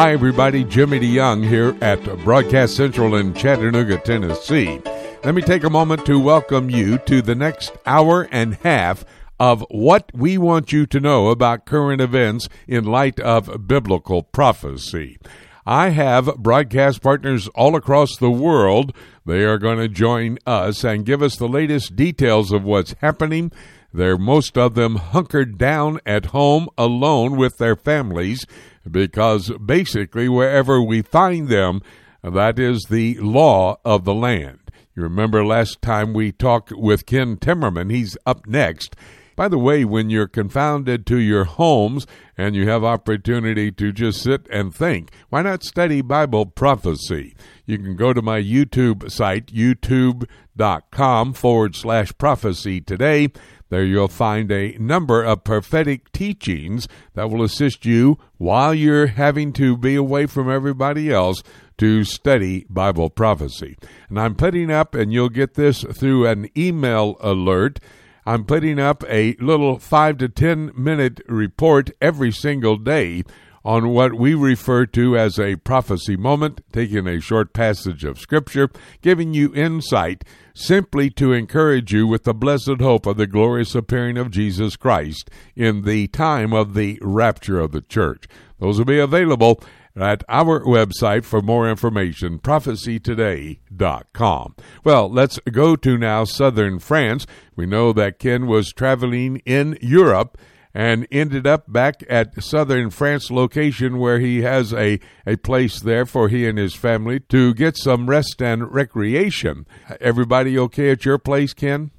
Hi, everybody. Jimmy DeYoung here at Broadcast Central in Chattanooga, Tennessee. Let me take a moment to welcome you to the next hour and half of what we want you to know about current events in light of biblical prophecy. I have broadcast partners all across the world. They are going to join us and give us the latest details of what's happening. They're most of them hunkered down at home alone with their families because basically wherever we find them, that is the law of the land. You remember last time we talked with Ken Timmerman. He's up next. By the way, when you're confounded to your homes and you have opportunity to just sit and think, why not study Bible prophecy? You can go to my YouTube site, youtube.com/prophecy today. There you'll find a number of prophetic teachings that will assist you while you're having to be away from everybody else to study Bible prophecy. And I'm putting up, and you'll get this through an email alert, I'm putting up a little 5 to 10 minute report every single day on what we refer to as a prophecy moment, taking a short passage of Scripture, giving you insight simply to encourage you with the blessed hope of the glorious appearing of Jesus Christ in the time of the rapture of the church. Those will be available at our website for more information, prophecytoday.com. Well, let's go to now southern France. We know that Ken was traveling in Europe and ended up back at southern France location where he has a place there for he and his family to get some rest and recreation. Everybody okay at your place, Ken?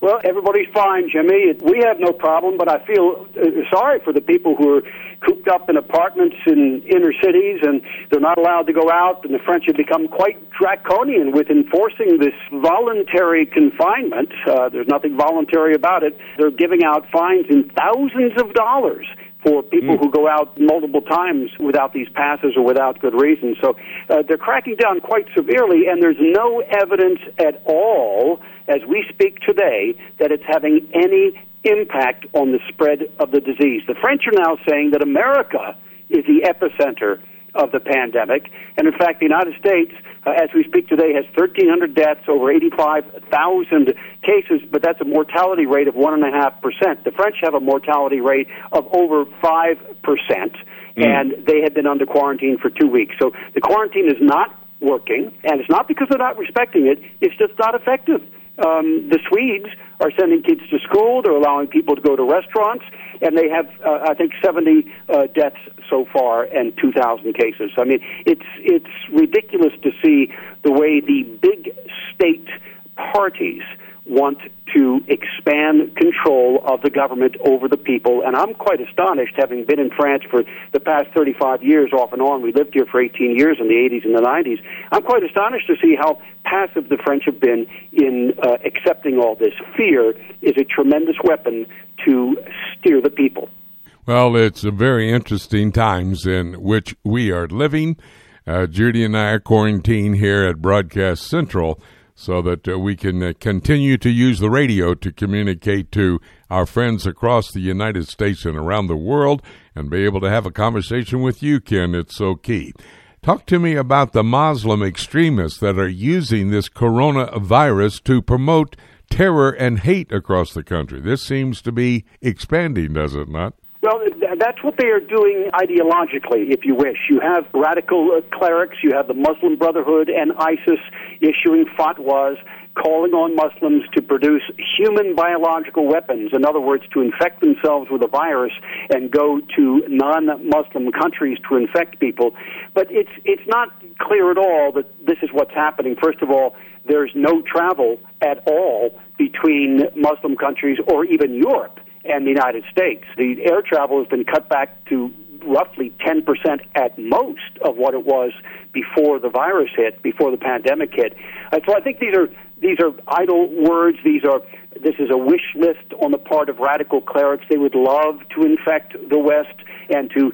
Well, everybody's fine, Jimmy. We have no problem, but I feel sorry for the people who are cooped up in apartments in inner cities, and they're not allowed to go out, and the French have become quite draconian with enforcing this voluntary confinement. There's nothing voluntary about it. They're giving out fines in thousands of dollars for people who go out multiple times without these passes or without good reason. So they're cracking down quite severely, and there's no evidence at all, as we speak today, that it's having any impact on the spread of the disease. The French are now saying that America is the epicenter of the pandemic, and in fact, the United States, as we speak today, has 1,300 deaths, over 85,000 cases, but that's a mortality rate of 1.5%. The French have a mortality rate of over 5%, and they have been under quarantine for 2 weeks. So the quarantine is not working, and it's not because they're not respecting it, it's just not effective. The Swedes are sending kids to school, they're allowing people to go to restaurants, and they have, I think, 70 deaths so far and 2,000 cases. I mean, it's ridiculous to see the way the big state parties want to expand control of the government over the people, and I'm quite astonished, having been in France for the past 35 years off and on. We lived here for 18 years in the 80s and the 90s. I'm quite astonished to see how passive the French have been in accepting all this. Fear is a tremendous weapon to steer the people. Well, it's a very interesting times in which we are living. Judy and I are quarantined here at Broadcast Central, so that we can continue to use the radio to communicate to our friends across the United States and around the world and be able to have a conversation with you, Ken. It's so key. Talk to me about the Muslim extremists that are using this coronavirus to promote terror and hate across the country. This seems to be expanding, does it not? Well, that's what they are doing ideologically, if you wish. You have radical clerics, you have the Muslim Brotherhood and ISIS issuing fatwas, calling on Muslims to produce human biological weapons, in other words, to infect themselves with a virus and go to non-Muslim countries to infect people. But it's not clear at all that this is what's happening. First of all, there's no travel at all between Muslim countries or even Europe and the United States. The air travel has been cut back to roughly 10% at most of what it was before the virus hit, before the pandemic hit. So I think these are idle words. This is a wish list on the part of radical clerics. They would love to infect the West and to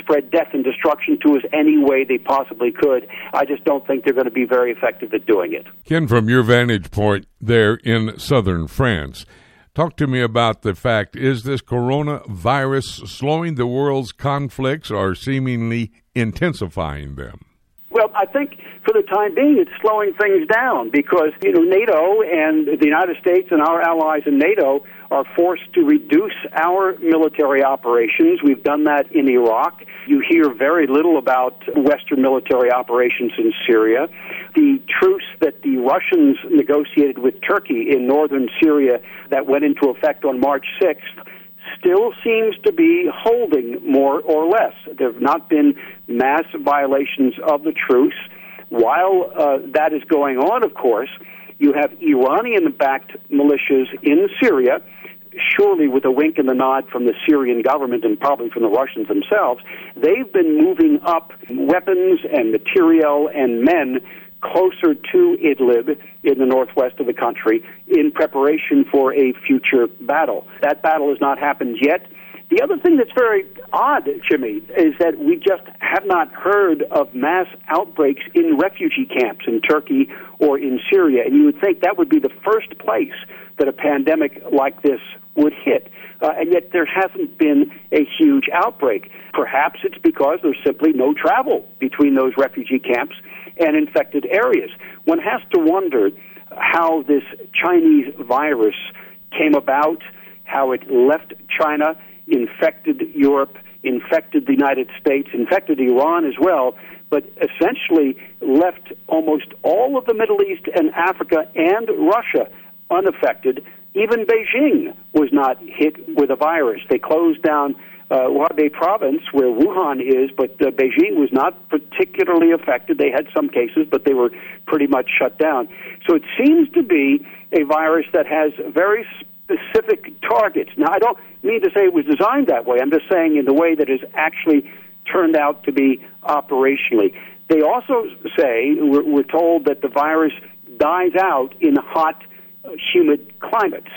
spread death and destruction to us any way they possibly could. I just don't think they're going to be very effective at doing it. Ken, from your vantage point there in southern France, Talk to me about the fact, is this coronavirus slowing the world's conflicts or seemingly intensifying them? Well, I think for the time being, it's slowing things down because, you know, NATO and the United States and our allies in NATO are forced to reduce our military operations. We've done that in Iraq. You hear very little about Western military operations in Syria. The truce that the Russians negotiated with Turkey in northern Syria that went into effect on March 6th still seems to be holding more or less. There have not been mass violations of the truce. While that is going on, of course, you have Iranian-backed militias in Syria, surely with a wink and a nod from the Syrian government and probably from the Russians themselves. They've been moving up weapons and materiel and men closer to Idlib in the northwest of the country in preparation for a future battle. That battle has not happened yet. The other thing that's very odd, Jimmy, is that we just have not heard of mass outbreaks in refugee camps in Turkey or in Syria, and you would think that would be the first place that a pandemic like this would hit. And yet there hasn't been a huge outbreak. Perhaps it's because there's simply no travel between those refugee camps and infected areas. One has to wonder how this Chinese virus came about, how it left China, infected Europe, infected the United States, infected Iran as well, but essentially left almost all of the Middle East and Africa and Russia unaffected. Even Beijing was not hit with a virus. They closed down Hubei province, where Wuhan is, but Beijing was not particularly affected. They had some cases, but they were pretty much shut down. So it seems to be a virus that has very specific targets. Now, I don't mean to say it was designed that way. I'm just saying in the way that it's actually turned out to be operationally. They also say, we're told, that the virus dies out in hot, humid climates.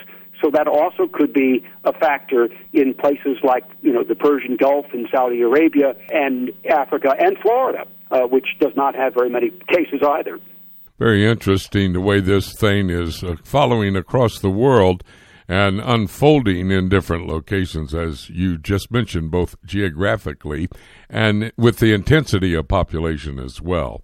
So that also could be a factor in places like, you know, the Persian Gulf and Saudi Arabia and Africa and Florida, which does not have very many cases either. Very interesting the way this thing is following across the world and unfolding in different locations, as you just mentioned, both geographically and with the intensity of population as well.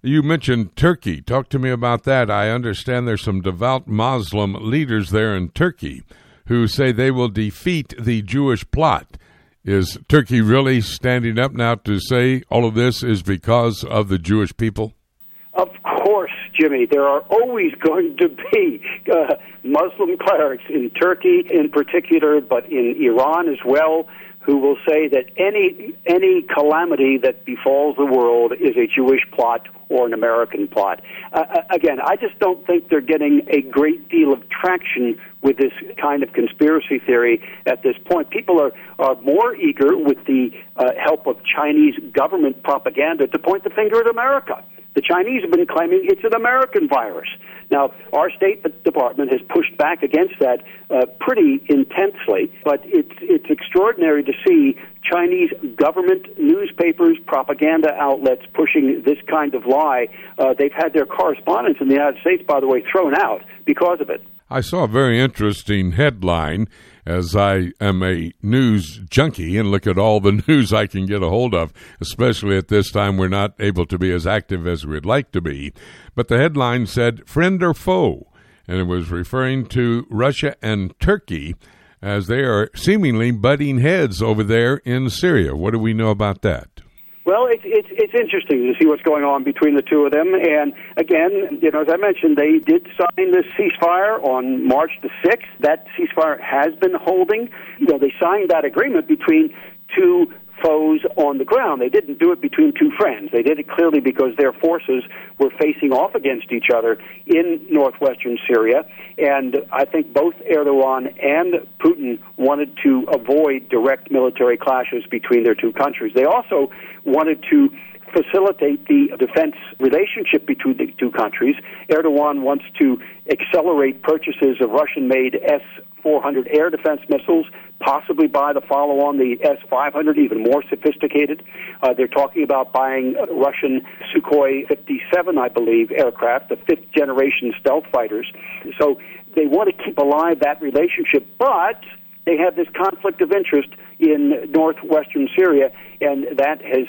You mentioned Turkey. Talk to me about that. I understand there's some devout Muslim leaders there in Turkey who say they will defeat the Jewish plot. Is Turkey really standing up now to say all of this is because of the Jewish people? Of course, Jimmy. There are always going to be Muslim clerics in Turkey in particular, but in Iran as well, who will say that any calamity that befalls the world is a Jewish plot or an American plot. Again, I just don't think they're getting a great deal of traction with this kind of conspiracy theory at this point. People are more eager, with the help of Chinese government propaganda, to point the finger at America. The Chinese have been claiming it's an American virus. Now, our State Department has pushed back against that pretty intensely, but it's extraordinary to see Chinese government newspapers, propaganda outlets pushing this kind of lie. They've had their correspondents in the United States, by the way, thrown out because of it. I saw a very interesting headline, as I am a news junkie and look at all the news I can get a hold of, especially at this time we're not able to be as active as we'd like to be. But the headline said, "Friend or Foe?" And it was referring to Russia and Turkey, as they are seemingly butting heads over there in Syria. What do we know about that? Well, it's interesting to see what's going on between the two of them. And again, you know, as I mentioned, they did sign this ceasefire on March the 6th. That ceasefire has been holding. You know, they signed that agreement between two foes on the ground. They didn't do it between two friends. They did it clearly because their forces were facing off against each other in northwestern Syria. And I think both Erdogan and Putin wanted to avoid direct military clashes between their two countries. They also wanted to facilitate the defense relationship between the two countries. Erdogan wants to accelerate purchases of Russian-made S-400 air defense missiles, possibly buy the follow-on, the S-500, even more sophisticated. They're talking about buying Russian Sukhoi 57, I believe, aircraft, the fifth-generation stealth fighters. So they want to keep alive that relationship, but they have this conflict of interest in northwestern Syria, and that has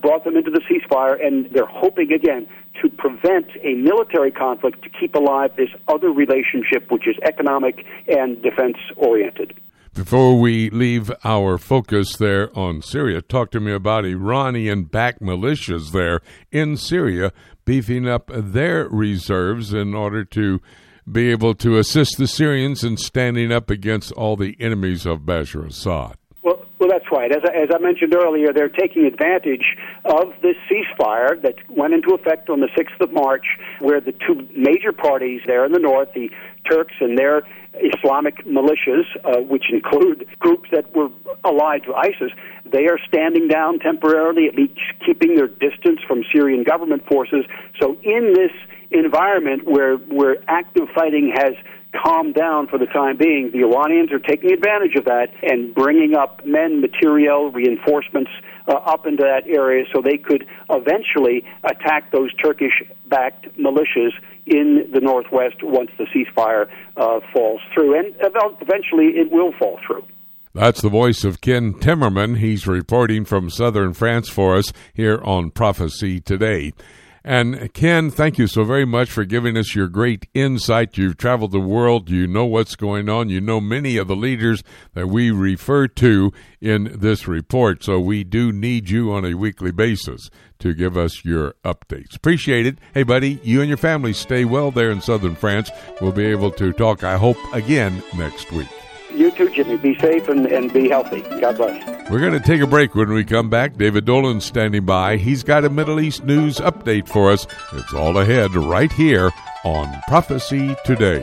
brought them into the ceasefire, and they're hoping, again, to prevent a military conflict to keep alive this other relationship, which is economic and defense-oriented. Before we leave our focus there on Syria, talk to me about Iranian-backed militias there in Syria beefing up their reserves in order to be able to assist the Syrians in standing up against all the enemies of Bashar Assad. Well, that's right. As I mentioned earlier, they're taking advantage of this ceasefire that went into effect on the 6th of March, where the two major parties there in the north, the Turks and their Islamic militias, which include groups that were allied to ISIS, they are standing down temporarily, at least keeping their distance from Syrian government forces. So in this environment where active fighting has calm down for the time being, the Iranians are taking advantage of that and bringing up men, materiel, reinforcements up into that area so they could eventually attack those Turkish-backed militias in the northwest once the ceasefire falls through. And eventually it will fall through. That's the voice of Ken Timmerman. He's reporting from southern France for us here on Prophecy Today. And Ken, thank you so very much for giving us your great insight. You've traveled the world. You know what's going on. You know many of the leaders that we refer to in this report. So we do need you on a weekly basis to give us your updates. Appreciate it. Hey, buddy, you and your family stay well there in southern France. We'll be able to talk, I hope, again next week. You too, Jimmy. Be safe and be healthy. God bless. We're going to take a break. When we come back, David Dolan's standing by. He's got a Middle East news update for us. It's all ahead right here on Prophecy Today.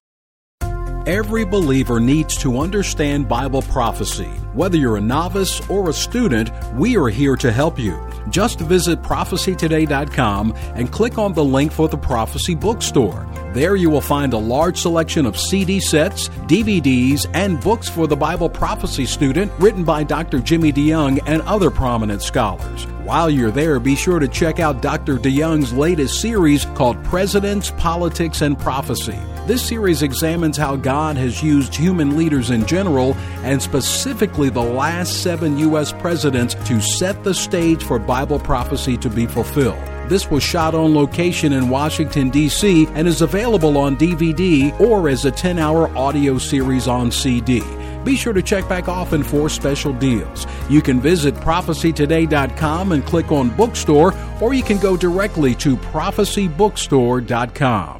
Every believer needs to understand Bible prophecy. Whether you're a novice or a student, we are here to help you. Just visit prophecytoday.com and click on the link for the Prophecy Bookstore. There you will find a large selection of CD sets, DVDs, and books for the Bible prophecy student written by Dr. Jimmy DeYoung and other prominent scholars. While you're there, be sure to check out Dr. DeYoung's latest series called Presidents, Politics, and Prophecy. This series examines how God has used human leaders in general, and specifically the last 7 U.S. presidents, to set the stage for Bible prophecy to be fulfilled. This was shot on location in Washington, D.C., and is available on DVD or as a 10-hour audio series on CD. Be sure to check back often for special deals. You can visit prophecytoday.com and click on Bookstore, or you can go directly to prophecybookstore.com.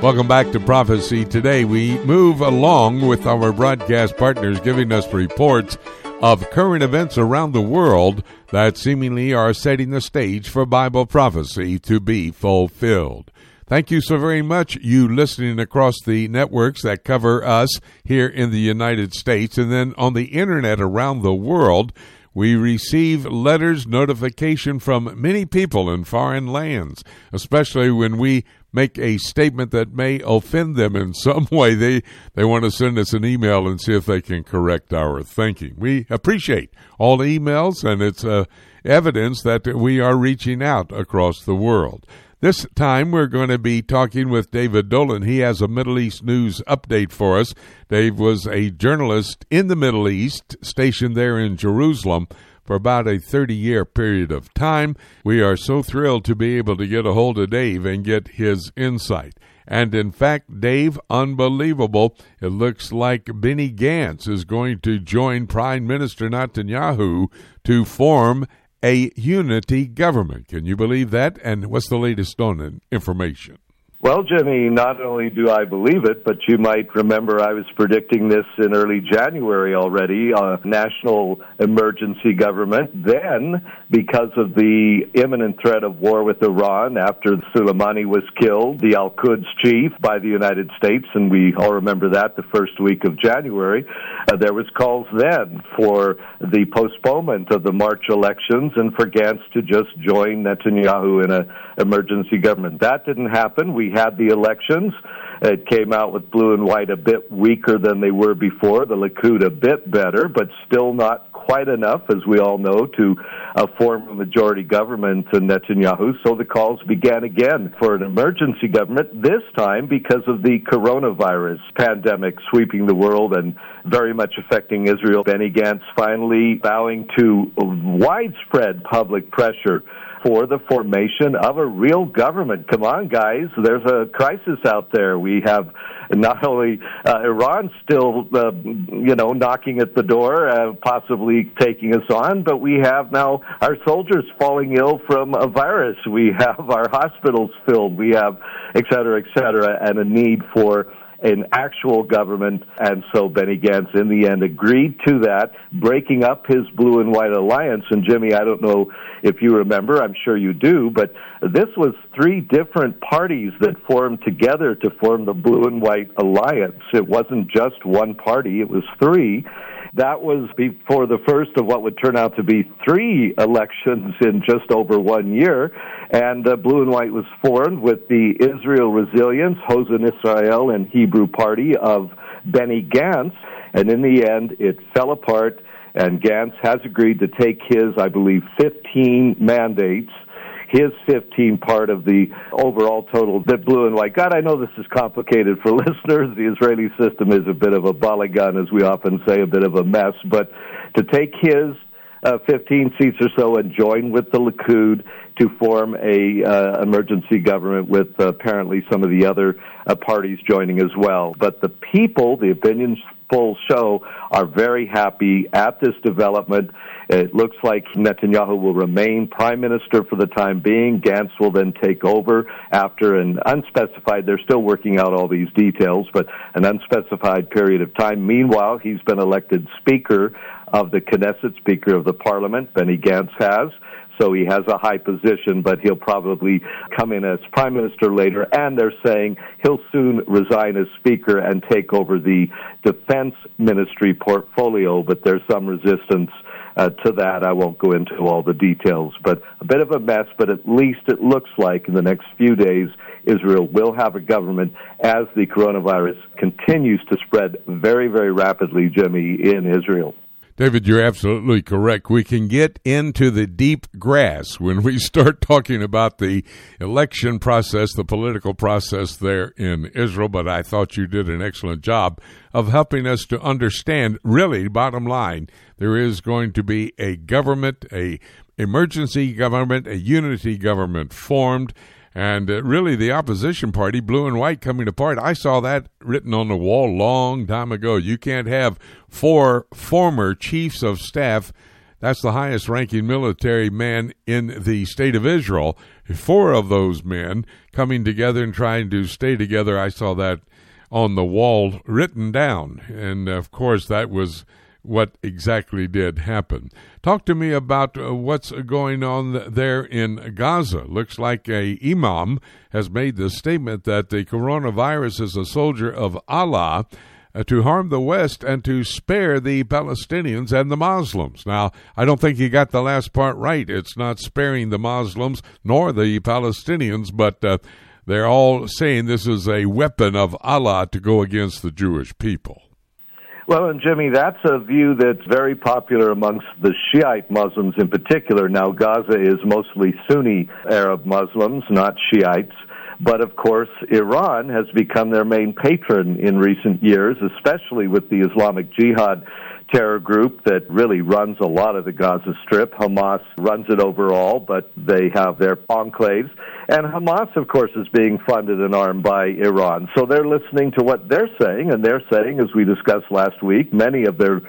Welcome back to Prophecy Today. We move along with our broadcast partners giving us reports of current events around the world that seemingly are setting the stage for Bible prophecy to be fulfilled. Thank you so very much, you listening across the networks that cover us here in the United States and then on the internet around the world. We receive letters, notification from many people in foreign lands, especially when we make a statement that may offend them in some way. They want to send us an email and see if they can correct our thinking. We appreciate all emails, and it's evidence that we are reaching out across the world. This time we're going to be talking with David Dolan. He has a Middle East news update for us. Dave was a journalist in the Middle East, stationed there in Jerusalem for about a 30-year period of time. We are so thrilled to be able to get a hold of Dave and get his insight. And in fact, Dave, unbelievable, it looks like Benny Gantz is going to join Prime Minister Netanyahu to form a unity government. Can you believe that? And what's the latest on information? Well, Jimmy, not only do I believe it, but you might remember I was predicting this in early January already, a national emergency government. Then, because of the imminent threat of war with Iran after Soleimani was killed, the Al-Quds chief by the United States, and we all remember that the first week of January, there was calls then for the postponement of the March elections and for Gantz to just join Netanyahu in an emergency government. That didn't happen. We had the elections. It came out with Blue and White a bit weaker than they were before, the Likud a bit better, but still not quite enough, as we all know, to form a majority government in Netanyahu. So the calls began again for an emergency government, this time because of the coronavirus pandemic sweeping the world and very much affecting Israel. Benny Gantz finally bowing to widespread public pressure for the formation of a real government. Come on, guys. There's a crisis out there. We have not only Iran still, knocking at the door, possibly taking us on, but we have now our soldiers falling ill from a virus. We have our hospitals filled. We have et cetera, and a need for an actual government, and so Benny Gantz, in the end, agreed to that, breaking up his Blue and White alliance. And Jimmy, I don't know if you remember, I'm sure you do, but this was three different parties that formed together to form the Blue and White alliance. It wasn't just one party, it was three. That was before the first of what would turn out to be three elections in just over 1 year. And Blue and White was formed with the Israel Resilience, Hosan Israel, and Hebrew Party of Benny Gantz. And in the end, it fell apart, and Gantz has agreed to take his, I believe, 15 mandates, his 15 part of the overall total that Blue and White got. I know this is complicated for listeners. The Israeli system is a bit of a balagan, as we often say, a bit of a mess. But to take his 15 seats or so and join with the Likud to form a emergency government with apparently some of the other parties joining as well. But the people, the opinions poll show, are very happy at this development. It looks like Netanyahu will remain prime minister for the time being. Gantz will then take over after an unspecified, they're still working out all these details, but an unspecified period of time. Meanwhile, he's been elected Speaker of the Knesset, Speaker of the Parliament, Benny Gantz has. So he has a high position, but he'll probably come in as prime minister later. And they're saying he'll soon resign as speaker and take over the defense ministry portfolio. But there's some resistance to that. I won't go into all the details, but a bit of a mess. But at least it looks like in the next few days, Israel will have a government as the coronavirus continues to spread very, very rapidly, Jimmy, in Israel. David, you're absolutely correct. We can get into the deep grass when we start talking about the election process, the political process there in Israel, but I thought you did an excellent job of helping us to understand, really, bottom line, there is going to be a government, a emergency government, a unity government formed, and really the opposition party, Blue and White, coming apart. I saw that written on the wall long time ago. You can't have four former chiefs of staff. That's the highest-ranking military man in the state of Israel. Four of those men coming together and trying to stay together. I saw that on the wall written down. And, of course, that was what exactly did happen. Talk to me about what's going on there in Gaza. Looks like a imam has made the statement that the coronavirus is a soldier of Allah. to harm the West and to spare the Palestinians and the Muslims. Now, I don't think you got the last part right. It's not sparing the Muslims nor the Palestinians, but they're all saying this is a weapon of Allah to go against the Jewish people. Well, and Jimmy, that's a view that's very popular amongst the Shiite Muslims in particular. Now, Gaza is mostly Sunni Arab Muslims, not Shiites. But, of course, Iran has become their main patron in recent years, especially with the Islamic Jihad terror group that really runs a lot of the Gaza Strip. Hamas runs it overall, but they have their enclaves. And Hamas, of course, is being funded and armed by Iran. So they're listening to what they're saying, and they're saying, as we discussed last week, many of their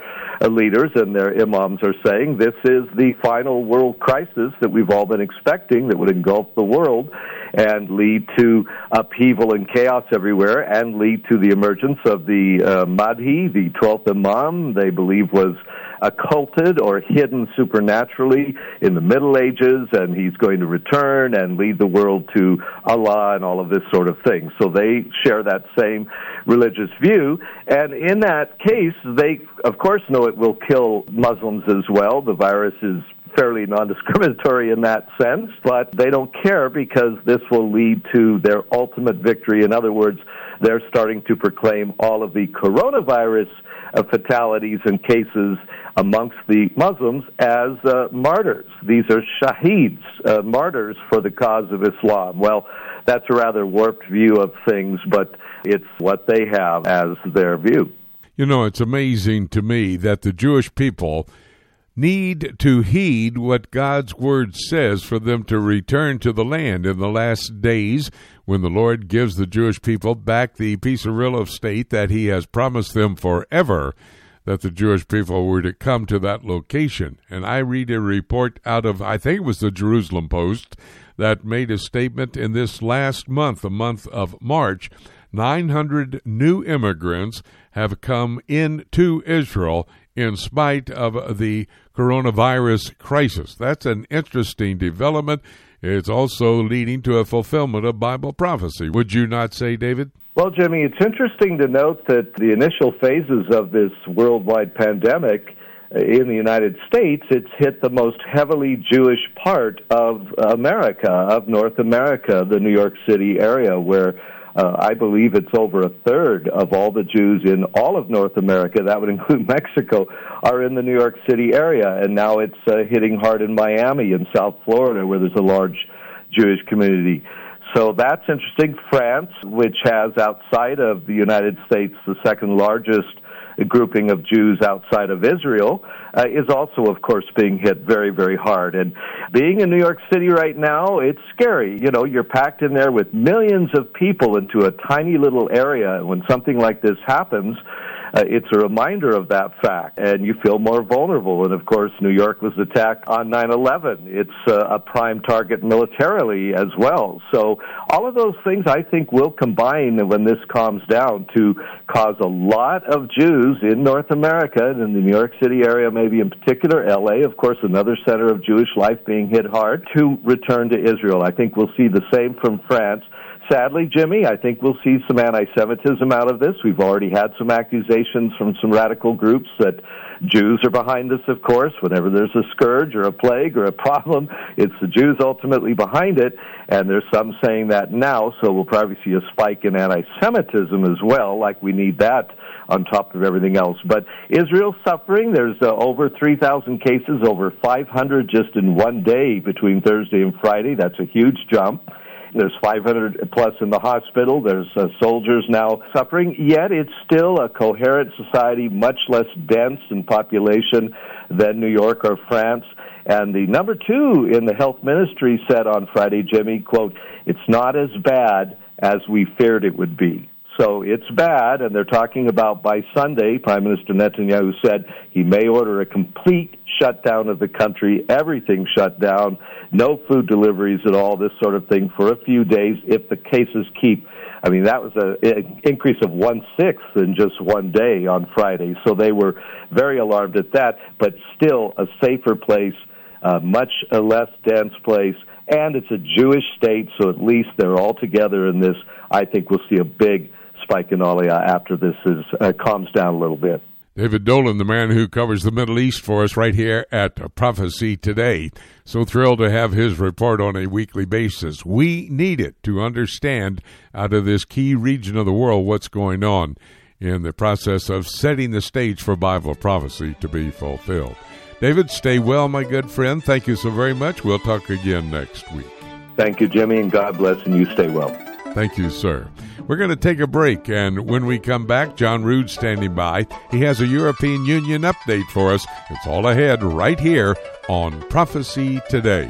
leaders and their imams are saying this is the final world crisis that we've all been expecting that would engulf the world and lead to upheaval and chaos everywhere and lead to the emergence of the Mahdi, the 12th Imam, they believe was occulted or hidden supernaturally in the Middle Ages, and he's going to return and lead the world to Allah and all of this sort of thing. So they share that same religious view, and in that case, they, of course, know it will kill Muslims as well. The virus is fairly non-discriminatory in that sense, but they don't care because this will lead to their ultimate victory. In other words, they're starting to proclaim all of the coronavirus fatalities and cases amongst the Muslims as martyrs. These are shaheeds, martyrs for the cause of Islam. Well, that's a rather warped view of things, but it's what they have as their view. You know, it's amazing to me that the Jewish people need to heed what God's Word says for them to return to the land in the last days when the Lord gives the Jewish people back the piece of real estate that He has promised them forever, that the Jewish people were to come to that location. And I read a report out of, I think it was the Jerusalem Post, that made a statement in this last month, the month of March, 900 new immigrants have come into Israel in spite of the coronavirus crisis. That's an interesting development. It's also leading to a fulfillment of Bible prophecy. Would you not say, David? Well, Jimmy, it's interesting to note that the initial phases of this worldwide pandemic in the United States, it's hit the most heavily Jewish part of America, of North America, the New York City area, where I believe it's over a third of all the Jews in all of North America, that would include Mexico, are in the New York City area. And now it's hitting hard in Miami and South Florida, where there's a large Jewish community. So that's interesting. France, which has outside of the United States the second largest grouping of Jews outside of Israel, is also, of course, being hit very, very hard. And being in New York City right now, it's scary. You know, you're packed in there with millions of people into a tiny little area. When something like this happens, it's a reminder of that fact, and you feel more vulnerable. And, of course, New York was attacked on 9/11. It's a prime target militarily as well. So all of those things, I think, will combine when this calms down to cause a lot of Jews in North America, and in the New York City area maybe in particular, L.A., of course, another center of Jewish life being hit hard, to return to Israel. I think we'll see the same from France. Sadly, Jimmy, I think we'll see some anti-Semitism out of this. We've already had some accusations from some radical groups that Jews are behind this, of course. Whenever there's a scourge or a plague or a problem, it's the Jews ultimately behind it, and there's some saying that now, so we'll probably see a spike in anti-Semitism as well, like we need that on top of everything else. But Israel's suffering. There's over 3,000 cases, over 500 just in one day between Thursday and Friday. That's a huge jump. There's 500-plus in the hospital. There's soldiers now suffering. Yet it's still a coherent society, much less dense in population than New York or France. And the number two in the health ministry said on Friday, Jimmy, quote, "It's not as bad as we feared it would be." So it's bad, and they're talking about by Sunday, Prime Minister Netanyahu said he may order a complete shutdown of the country, everything shut down, no food deliveries at all, this sort of thing, for a few days if the cases keep. I mean, that was an increase of 1/6 in just one day on Friday. So they were very alarmed at that, but still a safer place, much a less dense place. And it's a Jewish state, so at least they're all together in this. I think we'll see a big spike in oil after this is calms down a little bit. David Dolan, the man who covers the Middle East for us right here at Prophecy Today. So thrilled to have his report on a weekly basis. We need it to understand out of this key region of the world what's going on in the process of setting the stage for Bible prophecy to be fulfilled. David, stay well, my good friend. Thank you so very much. We'll talk again next week. Thank you, Jimmy, and God bless, and you stay well. Thank you, sir. We're going to take a break, and when we come back, John Rood standing by. He has a European Union update for us. It's all ahead right here on Prophecy Today.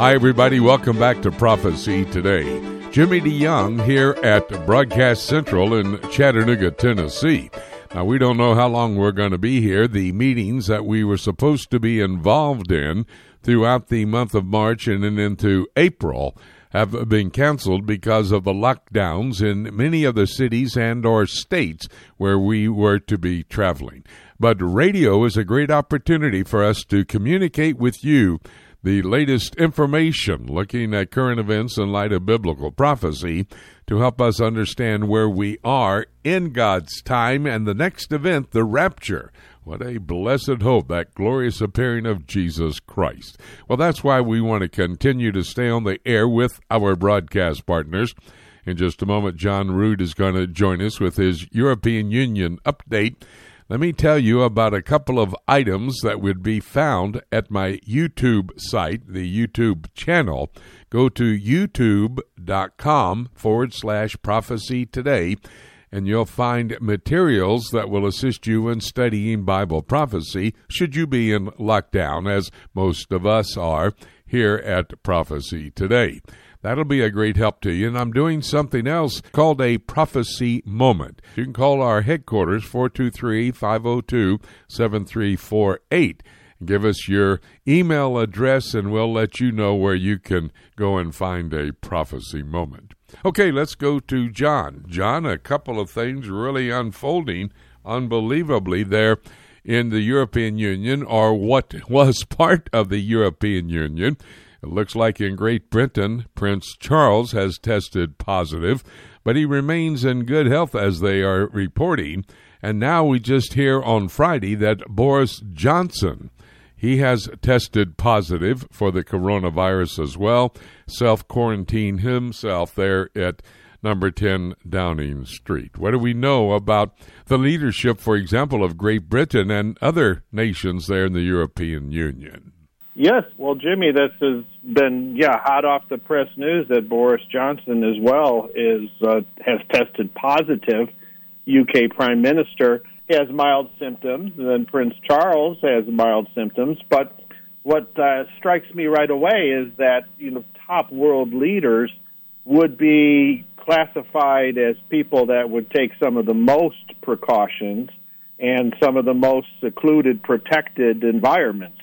Hi, everybody. Welcome back to Prophecy Today. Jimmy DeYoung here at Broadcast Central in Chattanooga, Tennessee. Now, we don't know how long we're going to be here. The meetings that we were supposed to be involved in throughout the month of March and then into April have been canceled because of the lockdowns in many of the cities and or states where we were to be traveling. But radio is a great opportunity for us to communicate with you the latest information, looking at current events in light of biblical prophecy, to help us understand where we are in God's time and the next event, the rapture. What a blessed hope, that glorious appearing of Jesus Christ. Well, that's why we want to continue to stay on the air with our broadcast partners. In just a moment, John Rood is going to join us with his European Union update. Let me tell you about a couple of items that would be found at my YouTube site, the YouTube channel. Go to youtube.com/prophecy today. And you'll find materials that will assist you in studying Bible prophecy should you be in lockdown, as most of us are here at Prophecy Today. That'll be a great help to you. And I'm doing something else called a prophecy moment. You can call our headquarters, 423-502-7348. Give us your email address, and we'll let you know where you can go and find a prophecy moment. Okay, let's go to John. John, a couple of things really unfolding unbelievably there in the European Union, or what was part of the European Union. It looks like in Great Britain, Prince Charles has tested positive, but he remains in good health as they are reporting. And now we just hear on Friday that Boris Johnson, he has tested positive for the coronavirus as well, self-quarantined himself there at number 10 Downing Street. What do we know about the leadership, for example, of Great Britain and other nations there in the European Union? Yes. Well, Jimmy, this has been, hot off the press news that Boris Johnson as well has tested positive. UK Prime Minister has mild symptoms, and then Prince Charles has mild symptoms. But what strikes me right away is that, top world leaders would be classified as people that would take some of the most precautions and some of the most secluded, protected environments.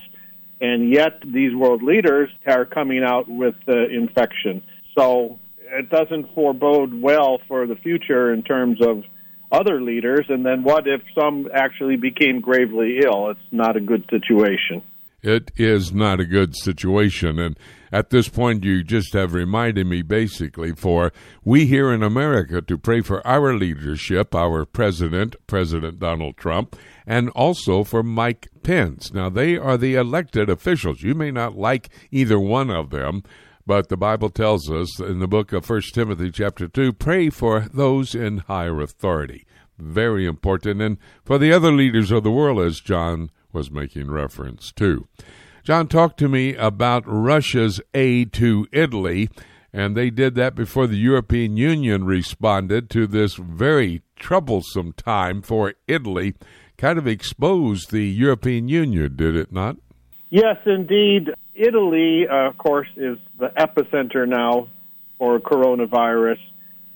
And yet these world leaders are coming out with the infection. So it doesn't forebode well for the future in terms of other leaders, and then what if some actually became gravely ill? It's not a good situation. It is not a good situation. And at this point, you just have reminded me basically for we here in America to pray for our leadership, our president, President Donald Trump, and also for Mike Pence. Now, they are the elected officials. You may not like either one of them, but the Bible tells us in the book of 1 Timothy chapter 2, pray for those in higher authority. Very important. And for the other leaders of the world, as John was making reference to. John, talked to me about Russia's aid to Italy, and they did that before the European Union responded to this very troublesome time for Italy. Kind of exposed the European Union, did it not? Yes, indeed. Italy, of course, is the epicenter now for coronavirus.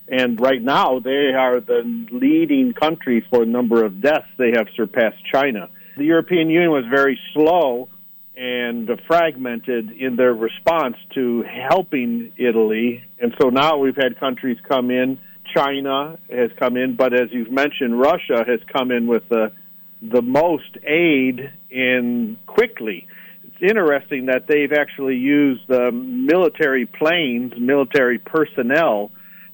And right now, they are the leading country for number of deaths. They have surpassed China. The European Union was very slow and fragmented in their response to helping Italy. And so now we've had countries come in. China has come in. But as you've mentioned, Russia has come in with the most aid in quickly. It's interesting that they've actually used military planes, military personnel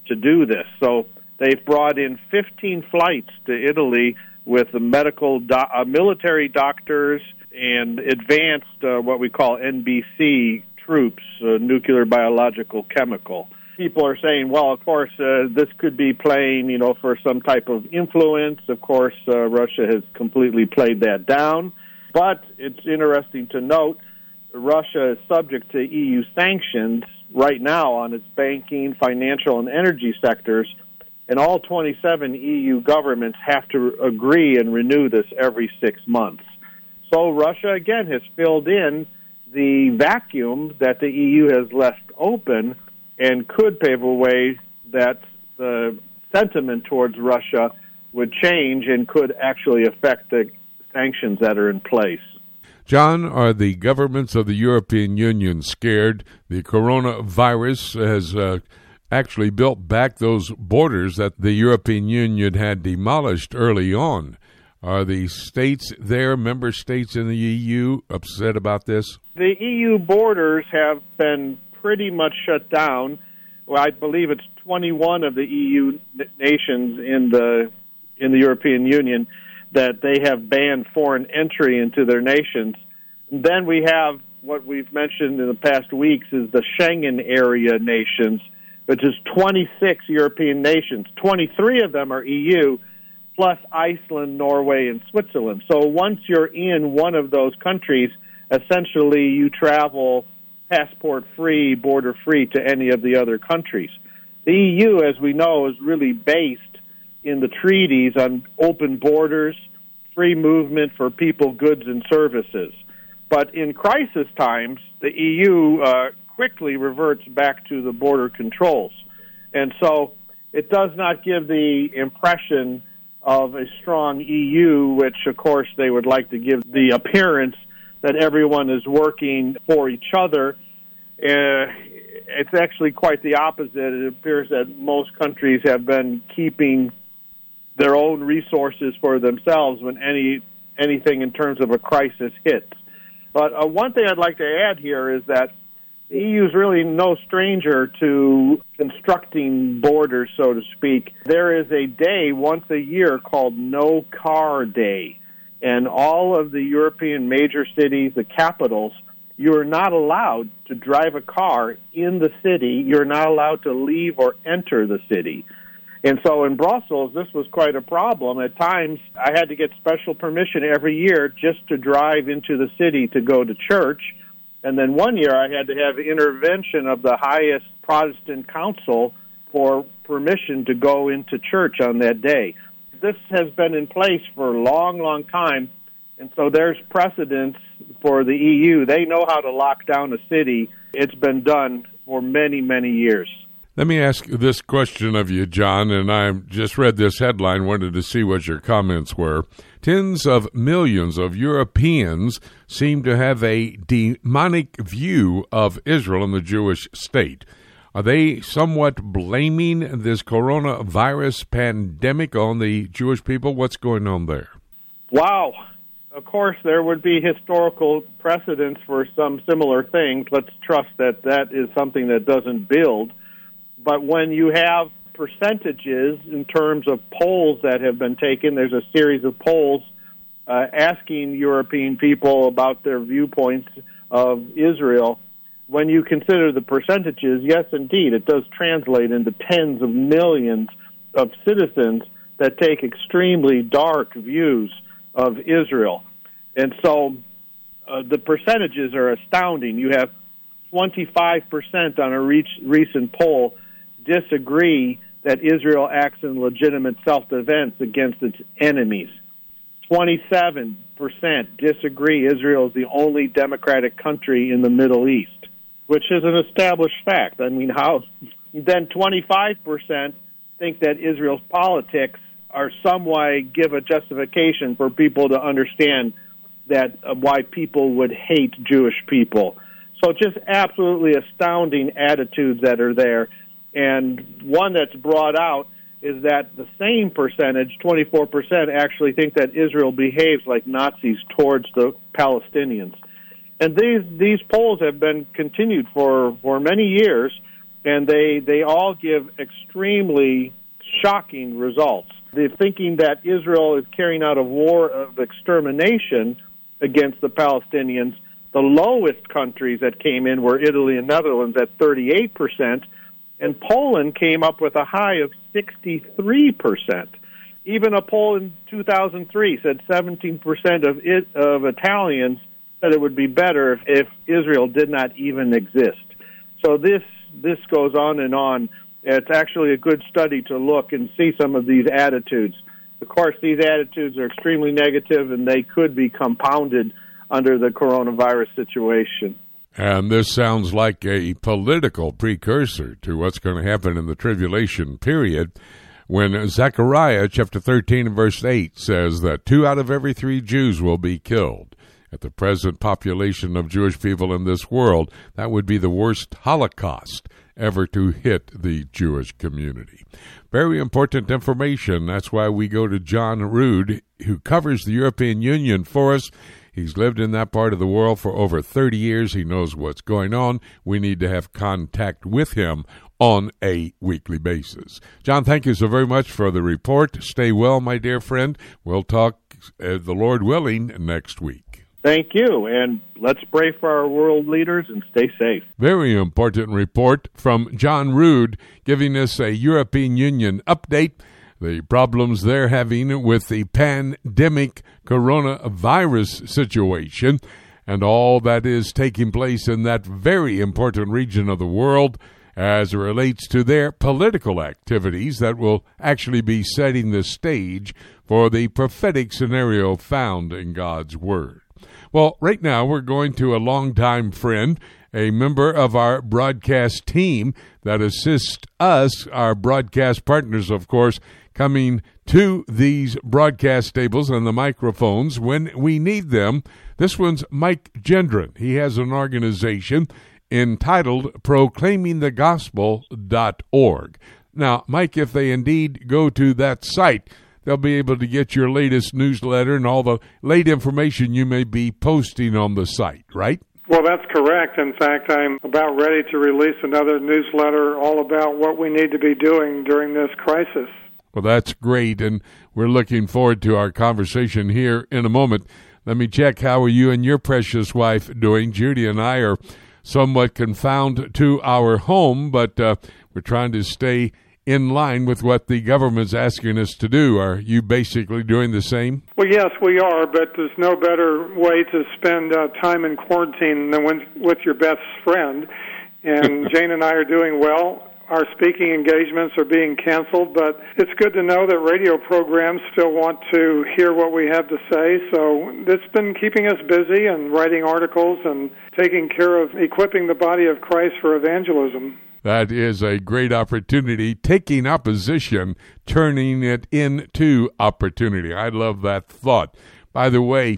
to do this. So they've brought in 15 flights to Italy with medical military doctors and advanced what we call NBC troops, nuclear, biological, chemical. People are saying, well, of course, this could be playing, you know, for some type of influence. Of course, Russia has completely played that down. But it's interesting to note Russia is subject to EU sanctions right now on its banking, financial, and energy sectors, and all 27 EU governments have to agree and renew this every 6 months. So Russia, again, has filled in the vacuum that the EU has left open and could pave a way that the sentiment towards Russia would change and could actually affect the sanctions that are in place. John, are the governments of the European Union scared? The coronavirus has actually built back those borders that the European Union had demolished early on. Are the states there, member states in the EU, upset about this? The EU borders have been pretty much shut down. Well, I believe it's 21 of the EU nations in the European Union that they have banned foreign entry into their nations. And then we have what we've mentioned in the past weeks is the Schengen area nations, which is 26 European nations. 23 of them are EU, plus Iceland, Norway, and Switzerland. So once you're in one of those countries, essentially you travel passport-free, border-free to any of the other countries. The EU, as we know, is really based in the treaties on open borders, free movement for people, goods, and services. But in crisis times, the EU quickly reverts back to the border controls. And so it does not give the impression of a strong EU, which, of course, they would like to give the appearance that everyone is working for each other. It's actually quite the opposite. It appears that most countries have been keeping their own resources for themselves when anything in terms of a crisis hits. But one thing I'd like to add here is that the EU is really no stranger to constructing borders, so to speak. There is a day once a year called No Car Day, and all of the European major cities, the capitals, you are not allowed to drive a car in the city. You're not allowed to leave or enter the city. And so in Brussels, this was quite a problem. At times, I had to get special permission every year just to drive into the city to go to church. And then one year, I had to have intervention of the highest Protestant council for permission to go into church on that day. This has been in place for a long, long time. And so there's precedence for the EU. They know how to lock down a city. It's been done for many, many years. Let me ask this question of you, John, and I just read this headline, wanted to see what your comments were. Tens of millions of Europeans seem to have a demonic view of Israel and the Jewish state. Are they somewhat blaming this coronavirus pandemic on the Jewish people? What's going on there? Wow. of course, there would be historical precedents for some similar things. Let's trust that that is something that doesn't build. But when you have percentages in terms of polls that have been taken, there's a series of polls asking European people about their viewpoints of Israel. When you consider the percentages, yes, indeed, it does translate into tens of millions of citizens that take extremely dark views of Israel. And so the percentages are astounding. You have 25% on a recent poll disagree that Israel acts in legitimate self-defense against its enemies. 27% disagree Israel is the only democratic country in the Middle East, which is an established fact. I mean, how? Then 25% think that Israel's politics are some way give a justification for people to understand that why people would hate Jewish people. So just absolutely astounding attitudes that are there. And one that's brought out is that the same percentage, 24%, actually think that Israel behaves like Nazis towards the Palestinians. And these polls have been continued for many years, and they all give extremely shocking results. The thinking that Israel is carrying out a war of extermination against the Palestinians, the lowest countries that came in were Italy and Netherlands at 38%, and Poland came up with a high of 63%. Even a poll in 2003 said 17% of Italians said it would be better if Israel did not even exist. So this goes on and on. It's actually a good study to look and see some of these attitudes. Of course, these attitudes are extremely negative, and they could be compounded under the coronavirus situation. And this sounds like a political precursor to what's going to happen in the tribulation period when Zechariah chapter 13 and verse 8 says that 2 out of every 3 Jews will be killed. At the present population of Jewish people in this world, that would be the worst Holocaust ever to hit the Jewish community. Very important information. That's why we go to John Rood, who covers the European Union for us. He's lived in that part of the world for over 30 years. He knows what's going on. We need to have contact with him on a weekly basis. John, thank you so very much for the report. Stay well, my dear friend. We'll talk, the Lord willing, next week. Thank you, and let's pray for our world leaders and stay safe. Very important report from John Rood, giving us a European Union update, the problems they're having with the pandemic coronavirus situation, and all that is taking place in that very important region of the world as it relates to their political activities that will actually be setting the stage for the prophetic scenario found in God's Word. Well, right now we're going to a longtime friend, a member of our broadcast team that assists us, our broadcast partners, of course, coming to these broadcast tables and the microphones when we need them. This one's Mike Gendron. He has an organization entitled ProclaimingTheGospel.org. Now, Mike, if they indeed go to that site, they'll be able to get your latest newsletter and all the late information you may be posting on the site, right? Well, that's correct. In fact, I'm about ready to release another newsletter all about what we need to be doing during this crisis. Well, that's great, and we're looking forward to our conversation here in a moment. Let me check, how are you and your precious wife doing? Judy and I are somewhat confined to our home, but we're trying to stay in line with what the government's asking us to do. Are you basically doing the same? Well, yes, we are, but there's no better way to spend time in quarantine than with your best friend. And Jane and I are doing well. Our speaking engagements are being canceled, but it's good to know that radio programs still want to hear what we have to say. So it's been keeping us busy and writing articles and taking care of equipping the body of Christ for evangelism. That is a great opportunity, taking opposition, turning it into opportunity. I love that thought. By the way,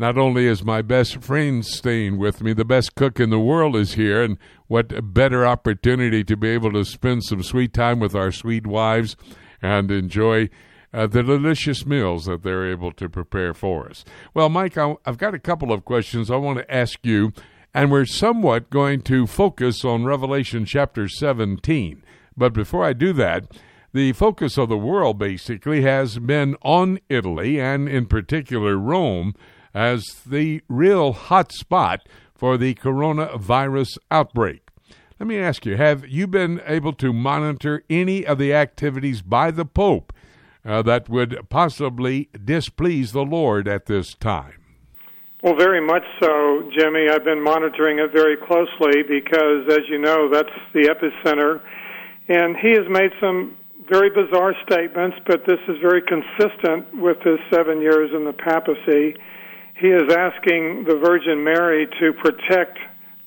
not only is my best friend staying with me, the best cook in the world is here, and what better opportunity to be able to spend some sweet time with our sweet wives and enjoy the delicious meals that they're able to prepare for us. Well, Mike, I've got a couple of questions I want to ask you, and we're somewhat going to focus on Revelation chapter 17. But before I do that, the focus of the world basically has been on Italy, and in particular Rome, as the real hot spot for the coronavirus outbreak. Let me ask you, have you been able to monitor any of the activities by the Pope that would possibly displease the Lord at this time? Well, very much so, Jimmy. I've been monitoring it very closely because, as you know, that's the epicenter. And he has made some very bizarre statements, but this is very consistent with his 7 years in the papacy. He is asking the Virgin Mary to protect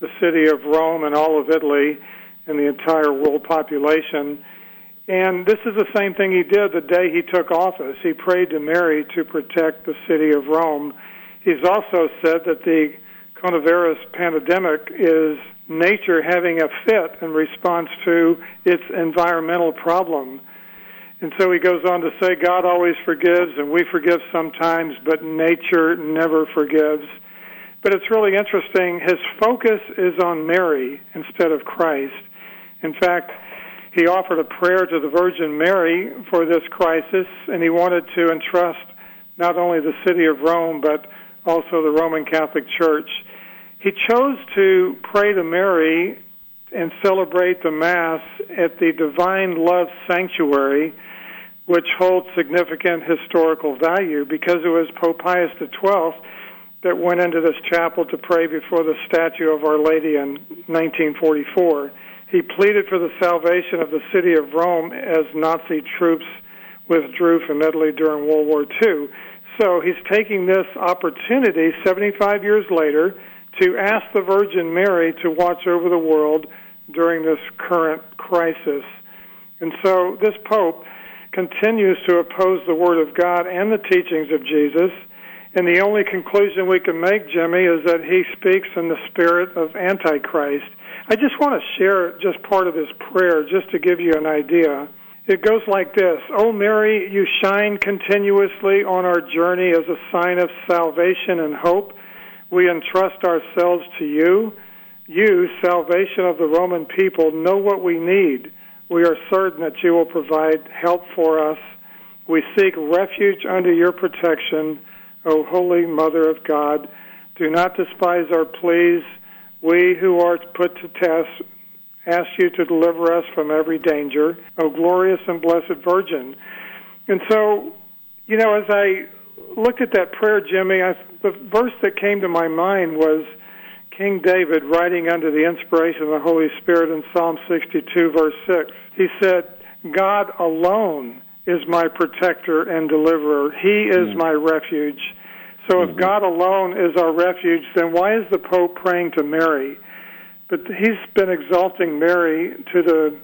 the city of Rome and all of Italy and the entire world population. And this is the same thing he did the day he took office. He prayed to Mary to protect the city of Rome. He's also said that the coronavirus pandemic is nature having a fit in response to its environmental problem. And so he goes on to say, God always forgives, and we forgive sometimes, but nature never forgives. But it's really interesting. His focus is on Mary instead of Christ. In fact, he offered a prayer to the Virgin Mary for this crisis, and he wanted to entrust not only the city of Rome, but also the Roman Catholic Church. He chose to pray to Mary and celebrate the Mass at the Divine Love Sanctuary, which holds significant historical value because it was Pope Pius XII that went into this chapel to pray before the statue of Our Lady in 1944. He pleaded for the salvation of the city of Rome as Nazi troops withdrew from Italy during World War II. So he's taking this opportunity 75 years later to ask the Virgin Mary to watch over the world during this current crisis. And so this Pope continues to oppose the Word of God and the teachings of Jesus, and the only conclusion we can make, Jimmy, is that he speaks in the spirit of Antichrist. I just want to share just part of his prayer just to give you an idea. It goes like this: O Mary, you shine continuously on our journey as a sign of salvation and hope. We entrust ourselves to you. You, salvation of the Roman people, know what we need. We are certain that you will provide help for us. We seek refuge under your protection, O Holy Mother of God. Do not despise our pleas. We who are put to test ask you to deliver us from every danger, O glorious and blessed Virgin. And so, you know, as I looked at that prayer, Jimmy, the verse that came to my mind was King David writing under the inspiration of the Holy Spirit in Psalm 62, verse 6. He said, God alone is my protector and deliverer. He is my refuge. So if God alone is our refuge, then why is the Pope praying to Mary? But he's been exalting Mary to the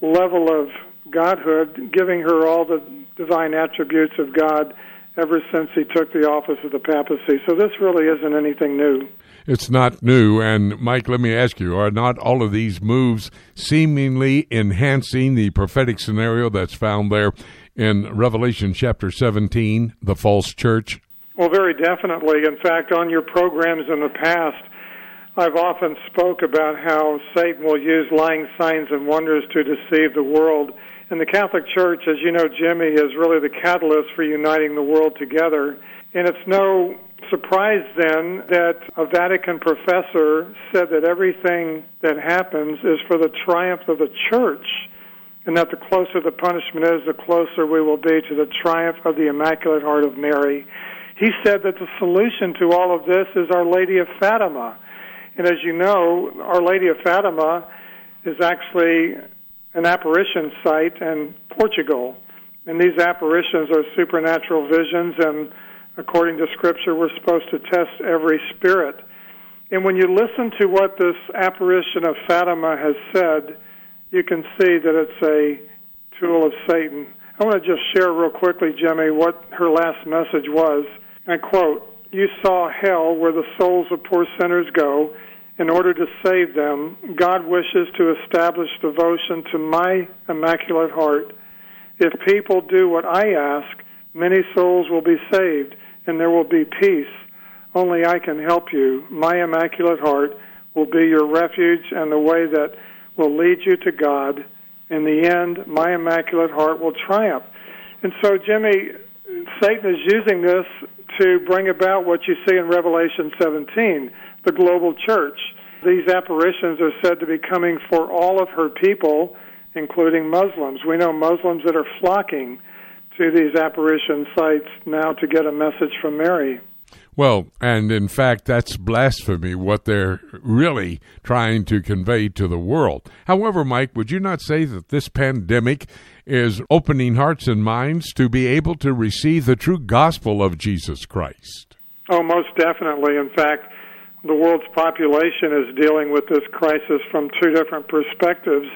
level of Godhood, giving her all the divine attributes of God ever since he took the office of the papacy. So this really isn't anything new. It's not new. And, Mike, let me ask you, are not all of these moves seemingly enhancing the prophetic scenario that's found there in Revelation chapter 17, the false church? Well, very definitely. In fact, on your programs in the past, I've often spoke about how Satan will use lying signs and wonders to deceive the world. And the Catholic Church, as you know, Jimmy, is really the catalyst for uniting the world together. And it's no surprise, then, that a Vatican professor said that everything that happens is for the triumph of the Church, and that the closer the punishment is, the closer we will be to the triumph of the Immaculate Heart of Mary. He said that the solution to all of this is Our Lady of Fatima. And as you know, Our Lady of Fatima is actually an apparition site in Portugal. And these apparitions are supernatural visions, and according to Scripture, we're supposed to test every spirit. And when you listen to what this apparition of Fatima has said, you can see that it's a tool of Satan. I want to just share real quickly, Jimmy, what her last message was. I quote, "You saw hell where the souls of poor sinners go. In order to save them, God wishes to establish devotion to my Immaculate Heart. If people do what I ask, many souls will be saved, and there will be peace. Only I can help you. My Immaculate Heart will be your refuge and the way that will lead you to God. In the end, my Immaculate Heart will triumph. And so, Jimmy, Satan is using this to bring about what you see in Revelation 17, the global church. These apparitions are said to be coming for all of her people, including Muslims. We know Muslims that are flocking to these apparition sites now to get a message from Mary. Well, and in fact, that's blasphemy, what they're really trying to convey to the world. However, Mike, would you not say that this pandemic is opening hearts and minds to be able to receive the true gospel of Jesus Christ? Oh, most definitely. In fact, the world's population is dealing with this crisis from two different perspectives.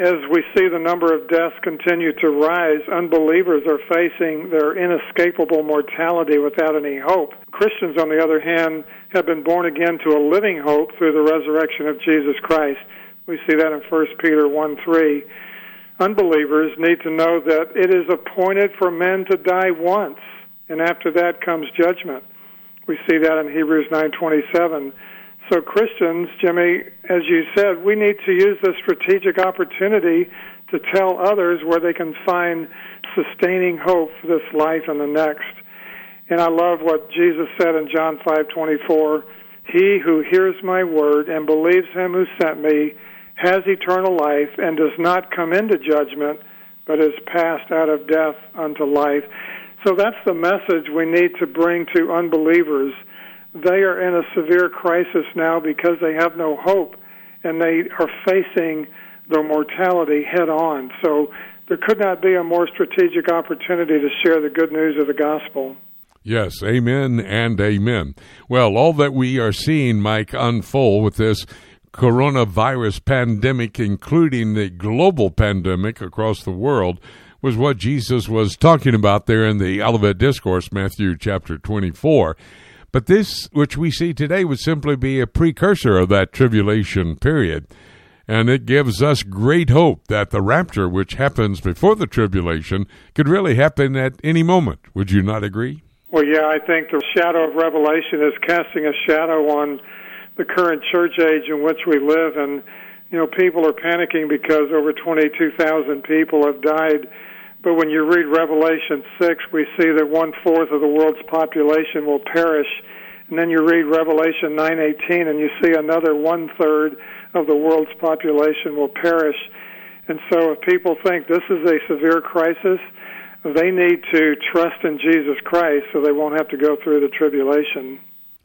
As we see the number of deaths continue to rise, unbelievers are facing their inescapable mortality without any hope. Christians, on the other hand, have been born again to a living hope through the resurrection of Jesus Christ. We see that in 1 Peter 1:3. Unbelievers need to know that it is appointed for men to die once, and after that comes judgment. We see that in Hebrews 9:27. So Christians, Jimmy, as you said, we need to use this strategic opportunity to tell others where they can find sustaining hope for this life and the next. And I love what Jesus said in John 5:24, "He who hears my word and believes him who sent me has eternal life and does not come into judgment, but is passed out of death unto life." So that's the message we need to bring to unbelievers. They are in a severe crisis now because they have no hope, and they are facing their mortality head on. So there could not be a more strategic opportunity to share the good news of the gospel. Yes, amen and amen. Well, all that we are seeing, Mike, unfold with this coronavirus pandemic, including the global pandemic across the world, was what Jesus was talking about there in the Olivet Discourse, Matthew chapter 24. But this, which we see today, would simply be a precursor of that tribulation period. And it gives us great hope that the rapture, which happens before the tribulation, could really happen at any moment. Would you not agree? Well, yeah, I think the shadow of Revelation is casting a shadow on the current church age in which we live. And, you know, people are panicking because over 22,000 people have died. But when you read Revelation 6, we see that one-fourth of the world's population will perish. And then you read Revelation 9:18, and you see another one-third of the world's population will perish. And so if people think this is a severe crisis, they need to trust in Jesus Christ so they won't have to go through the tribulation.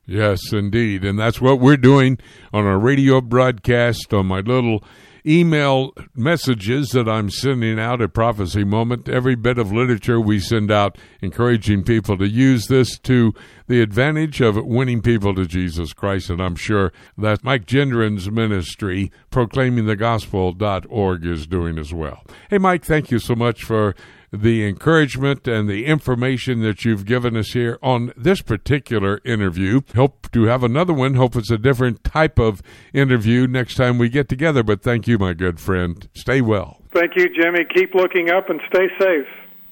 Yes, indeed. And that's what we're doing on our radio broadcast, on my little email messages that I'm sending out at Prophecy Moment. Every bit of literature we send out, encouraging people to use this to the advantage of winning people to Jesus Christ. And I'm sure that Mike Gendron's ministry, ProclaimingTheGospel.org, is doing as well. Hey, Mike, thank you so much for the encouragement and the information that you've given us here on this particular interview. Hope to have another one. Hope it's a different type of interview next time we get together. But thank you, my good friend. Stay well. Thank you, Jimmy. Keep looking up and stay safe.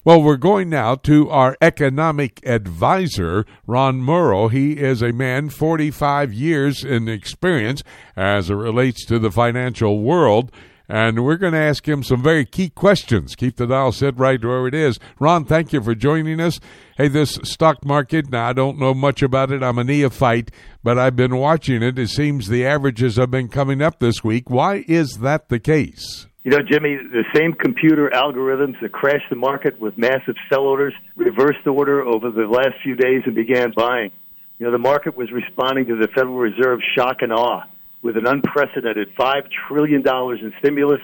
Well, we're going now to our economic advisor, Ron Murrow. He is a man 45 years in experience as it relates to the financial world. And we're going to ask him some very key questions. Keep the dial set right where it is. Ron, thank you for joining us. Hey, this stock market, now I don't know much about it. I'm a neophyte, but I've been watching it. It seems the averages have been coming up this week. Why is that the case? You know, Jimmy, the same computer algorithms that crashed the market with massive sell orders reversed the order over the last few days and began buying. You know, the market was responding to the Federal Reserve shock and awe with an unprecedented $5 trillion in stimulus,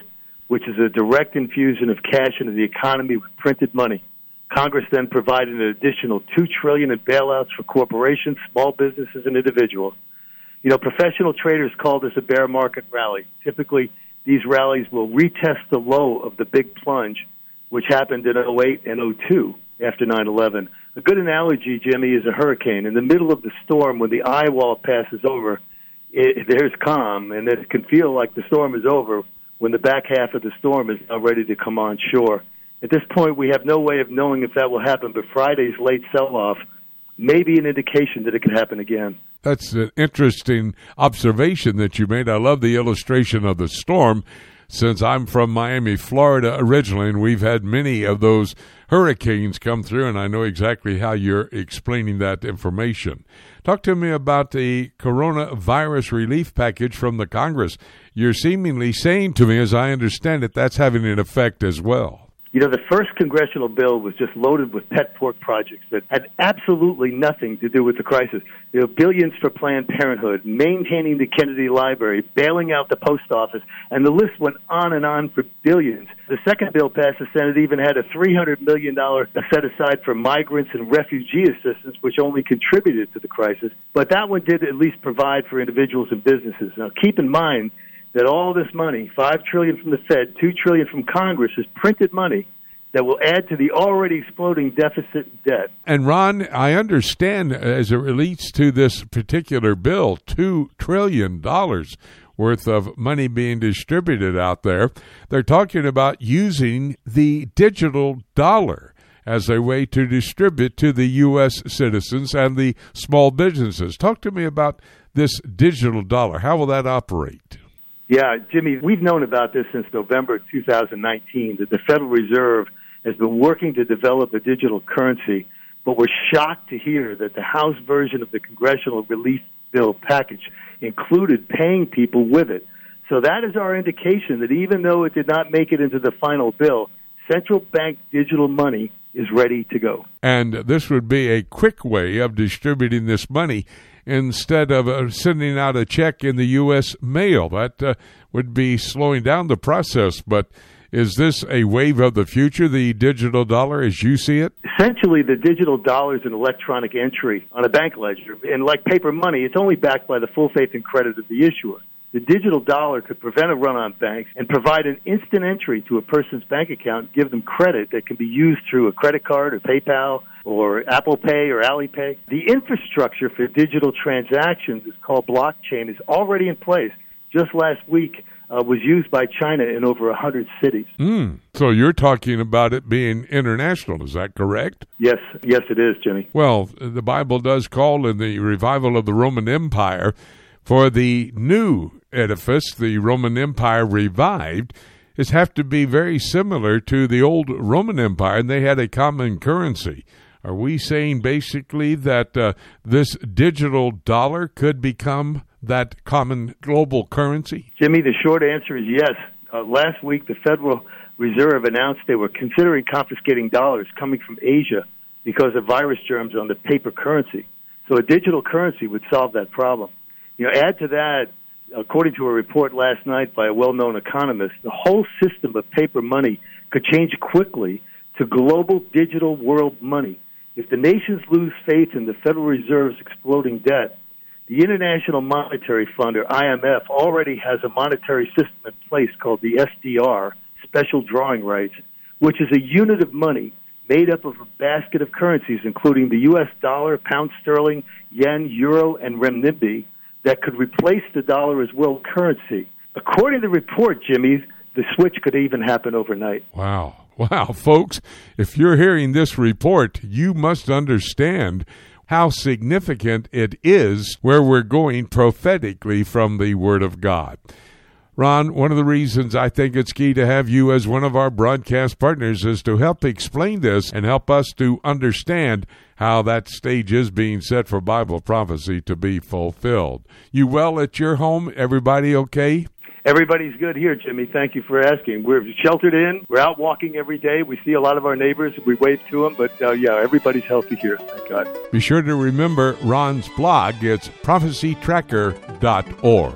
which is a direct infusion of cash into the economy with printed money. Congress then provided an additional $2 trillion in bailouts for corporations, small businesses, and individuals. You know, professional traders call this a bear market rally. Typically, these rallies will retest the low of the big plunge, which happened in 2008 and 2002 after 9/11. A good analogy, Jimmy, is a hurricane. In the middle of the storm, when the eye wall passes over, there's calm, and it can feel like the storm is over when the back half of the storm is now ready to come on shore. At this point, we have no way of knowing if that will happen, but Friday's late sell-off may be an indication that it could happen again. That's an interesting observation that you made. I love the illustration of the storm. Since I'm from Miami, Florida originally, and we've had many of those hurricanes come through, and I know exactly how you're explaining that information. Talk to me about the coronavirus relief package from the Congress. You're seemingly saying to me, as I understand it, that's having an effect as well. You know, the first congressional bill was just loaded with pet pork projects that had absolutely nothing to do with the crisis. You know, billions for Planned Parenthood, maintaining the Kennedy Library, bailing out the post office, and the list went on and on for billions. The second bill passed the Senate even had a $300 million set aside for migrants and refugee assistance, which only contributed to the crisis. But that one did at least provide for individuals and businesses. Now, keep in mind that all this money, $5 trillion from the Fed, $2 trillion from Congress, is printed money that will add to the already exploding deficit and debt. And, Ron, I understand as it relates to this particular bill, $2 trillion worth of money being distributed out there, they're talking about using the digital dollar as a way to distribute to the U.S. citizens and the small businesses. Talk to me about this digital dollar. How will that operate? Yeah, Jimmy, we've known about this since November 2019, that the Federal Reserve has been working to develop a digital currency, but we're shocked to hear that the House version of the Congressional Relief Bill package included paying people with it. So that is our indication that even though it did not make it into the final bill, central bank digital money is ready to go. And this would be a quick way of distributing this money. Instead of sending out a check in the U.S. mail, that would be slowing down the process. But is this a wave of the future, the digital dollar as you see it? Essentially, the digital dollar is an electronic entry on a bank ledger. And like paper money, it's only backed by the full faith and credit of the issuer. The digital dollar could prevent a run on banks and provide an instant entry to a person's bank account, give them credit that can be used through a credit card or PayPal or Apple Pay or Alipay. The infrastructure for digital transactions is called blockchain. It's already in place. Just last week was used by China in over 100 cities. So you're talking about it being international, is that correct? Yes, it is, Jimmy. Well, the Bible does call in the revival of the Roman Empire for the new edifice, the Roman Empire revived, is have to be very similar to the old Roman Empire, and they had a common currency. Are we saying basically that this digital dollar could become that common global currency? Jimmy, the short answer is yes. Last week, the Federal Reserve announced they were considering confiscating dollars coming from Asia because of virus germs on the paper currency. So a digital currency would solve that problem. You know, add to that, according to a report last night by a well-known economist, the whole system of paper money could change quickly to global digital world money. If the nations lose faith in the Federal Reserve's exploding debt, the International Monetary Fund, or IMF, already has a monetary system in place called the SDR, Special Drawing Rights, which is a unit of money made up of a basket of currencies, including the U.S. dollar, pound sterling, yen, euro, and renminbi, that could replace the dollar as world currency. According to the report, Jimmy, the switch could even happen overnight. Wow. Wow, folks, if you're hearing this report, you must understand how significant it is where we're going prophetically from the Word of God. Ron, one of the reasons I think it's key to have you as one of our broadcast partners is to help explain this and help us to understand how that stage is being set for Bible prophecy to be fulfilled. You well at your home? Everybody okay? Everybody's good here, Jimmy. Thank you for asking. We're sheltered in. We're out walking every day. We see a lot of our neighbors. We wave to them. But, everybody's healthy here. Thank God. Be sure to remember Ron's blog. It's prophecytracker.org.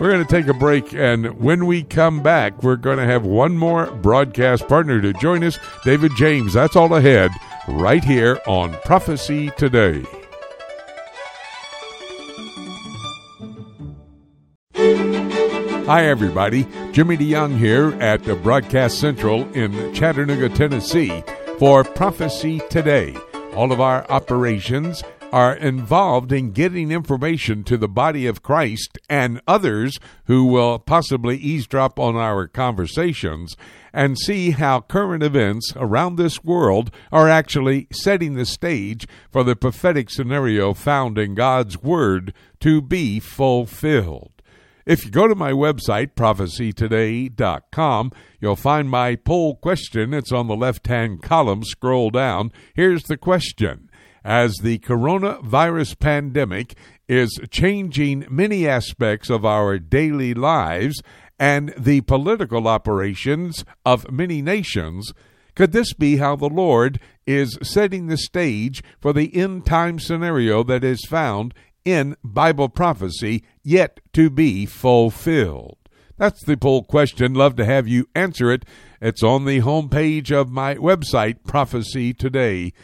We're going to take a break, and when we come back, we're going to have one more broadcast partner to join us, David James. That's all ahead right here on Prophecy Today. Hi, everybody. Jimmy DeYoung here at the Broadcast Central in Chattanooga, Tennessee for Prophecy Today. All of our operations are involved in getting information to the body of Christ and others who will possibly eavesdrop on our conversations and see how current events around this world are actually setting the stage for the prophetic scenario found in God's Word to be fulfilled. If you go to my website, prophecytoday.com, you'll find my poll question. It's on the left-hand column. Scroll down. Here's the question. As the coronavirus pandemic is changing many aspects of our daily lives and the political operations of many nations, could this be how the Lord is setting the stage for the end-time scenario that is found in Bible prophecy yet to be fulfilled? That's the poll question. Love to have you answer it. It's on the homepage of my website, prophecytoday.com.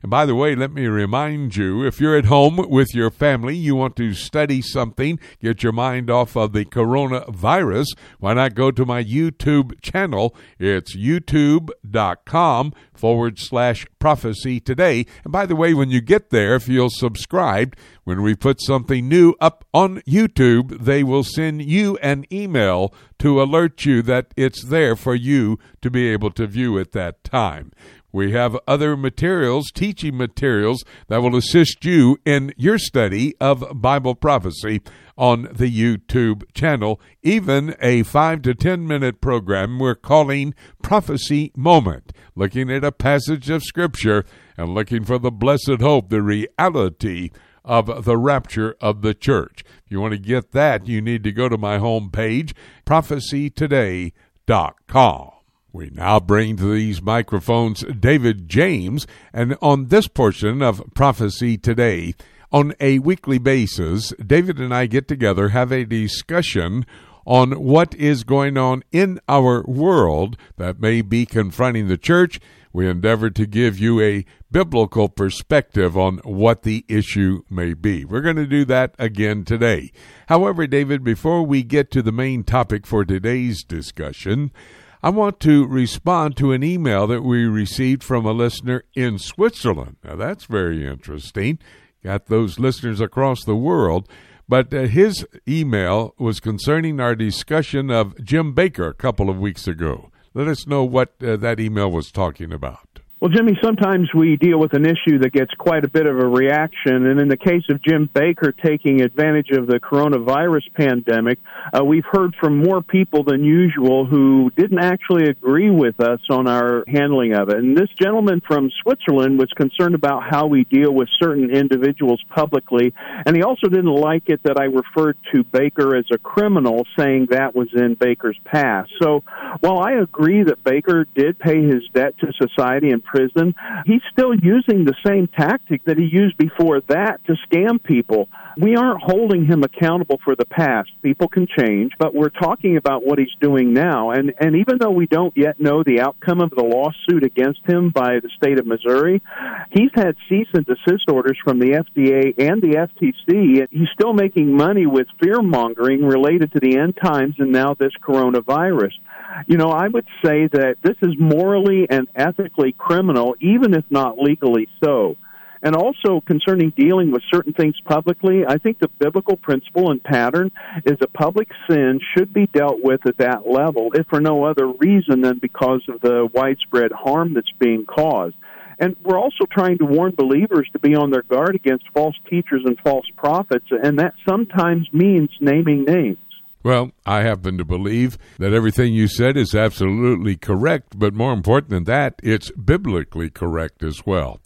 And by the way, let me remind you, if you're at home with your family, you want to study something, get your mind off of the coronavirus, why not go to my YouTube channel? It's youtube.com/prophecytoday. And by the way, when you get there, if you'll subscribe, when we put something new up on YouTube, they will send you an email to alert you that it's there for you to be able to view at that time. We have other materials, teaching materials, that will assist you in your study of Bible prophecy on the YouTube channel, even a 5 to 10 minute program we're calling Prophecy Moment, looking at a passage of Scripture and looking for the blessed hope, the reality of the rapture of the church. If you want to get that, you need to go to my homepage, prophecytoday.com. We now bring to these microphones David James, and on this portion of Prophecy Today, on a weekly basis, David and I get together, have a discussion on what is going on in our world that may be confronting the church. We endeavor to give you a biblical perspective on what the issue may be. We're going to do that again today. However, David, before we get to the main topic for today's discussion, I want to respond to an email that we received from a listener in Switzerland. Now, that's very interesting. Got those listeners across the world. But his email was concerning our discussion of Jim Baker a couple of weeks ago. Let us know what that email was talking about. Well, Jimmy, sometimes we deal with an issue that gets quite a bit of a reaction, and in the case of Jim Baker taking advantage of the coronavirus pandemic, we've heard from more people than usual who didn't actually agree with us on our handling of it. And this gentleman from Switzerland was concerned about how we deal with certain individuals publicly, and he also didn't like it that I referred to Baker as a criminal, saying that was in Baker's past. So while I agree that Baker did pay his debt to society and prison, he's still using the same tactic that he used before that to scam people. We aren't holding him accountable for the past. People can change, but we're talking about what he's doing now. And even though we don't yet know the outcome of the lawsuit against him by the state of Missouri, he's had cease and desist orders from the FDA and the FTC. He's still making money with fear-mongering related to the end times and now this coronavirus. You know, I would say that this is morally and ethically criminal, even if not legally so. And also concerning dealing with certain things publicly, I think the biblical principle and pattern is a public sin should be dealt with at that level, if for no other reason than because of the widespread harm that's being caused. And we're also trying to warn believers to be on their guard against false teachers and false prophets, and that sometimes means naming names. Well, I happen to believe that everything you said is absolutely correct, but more important than that, it's biblically correct as well.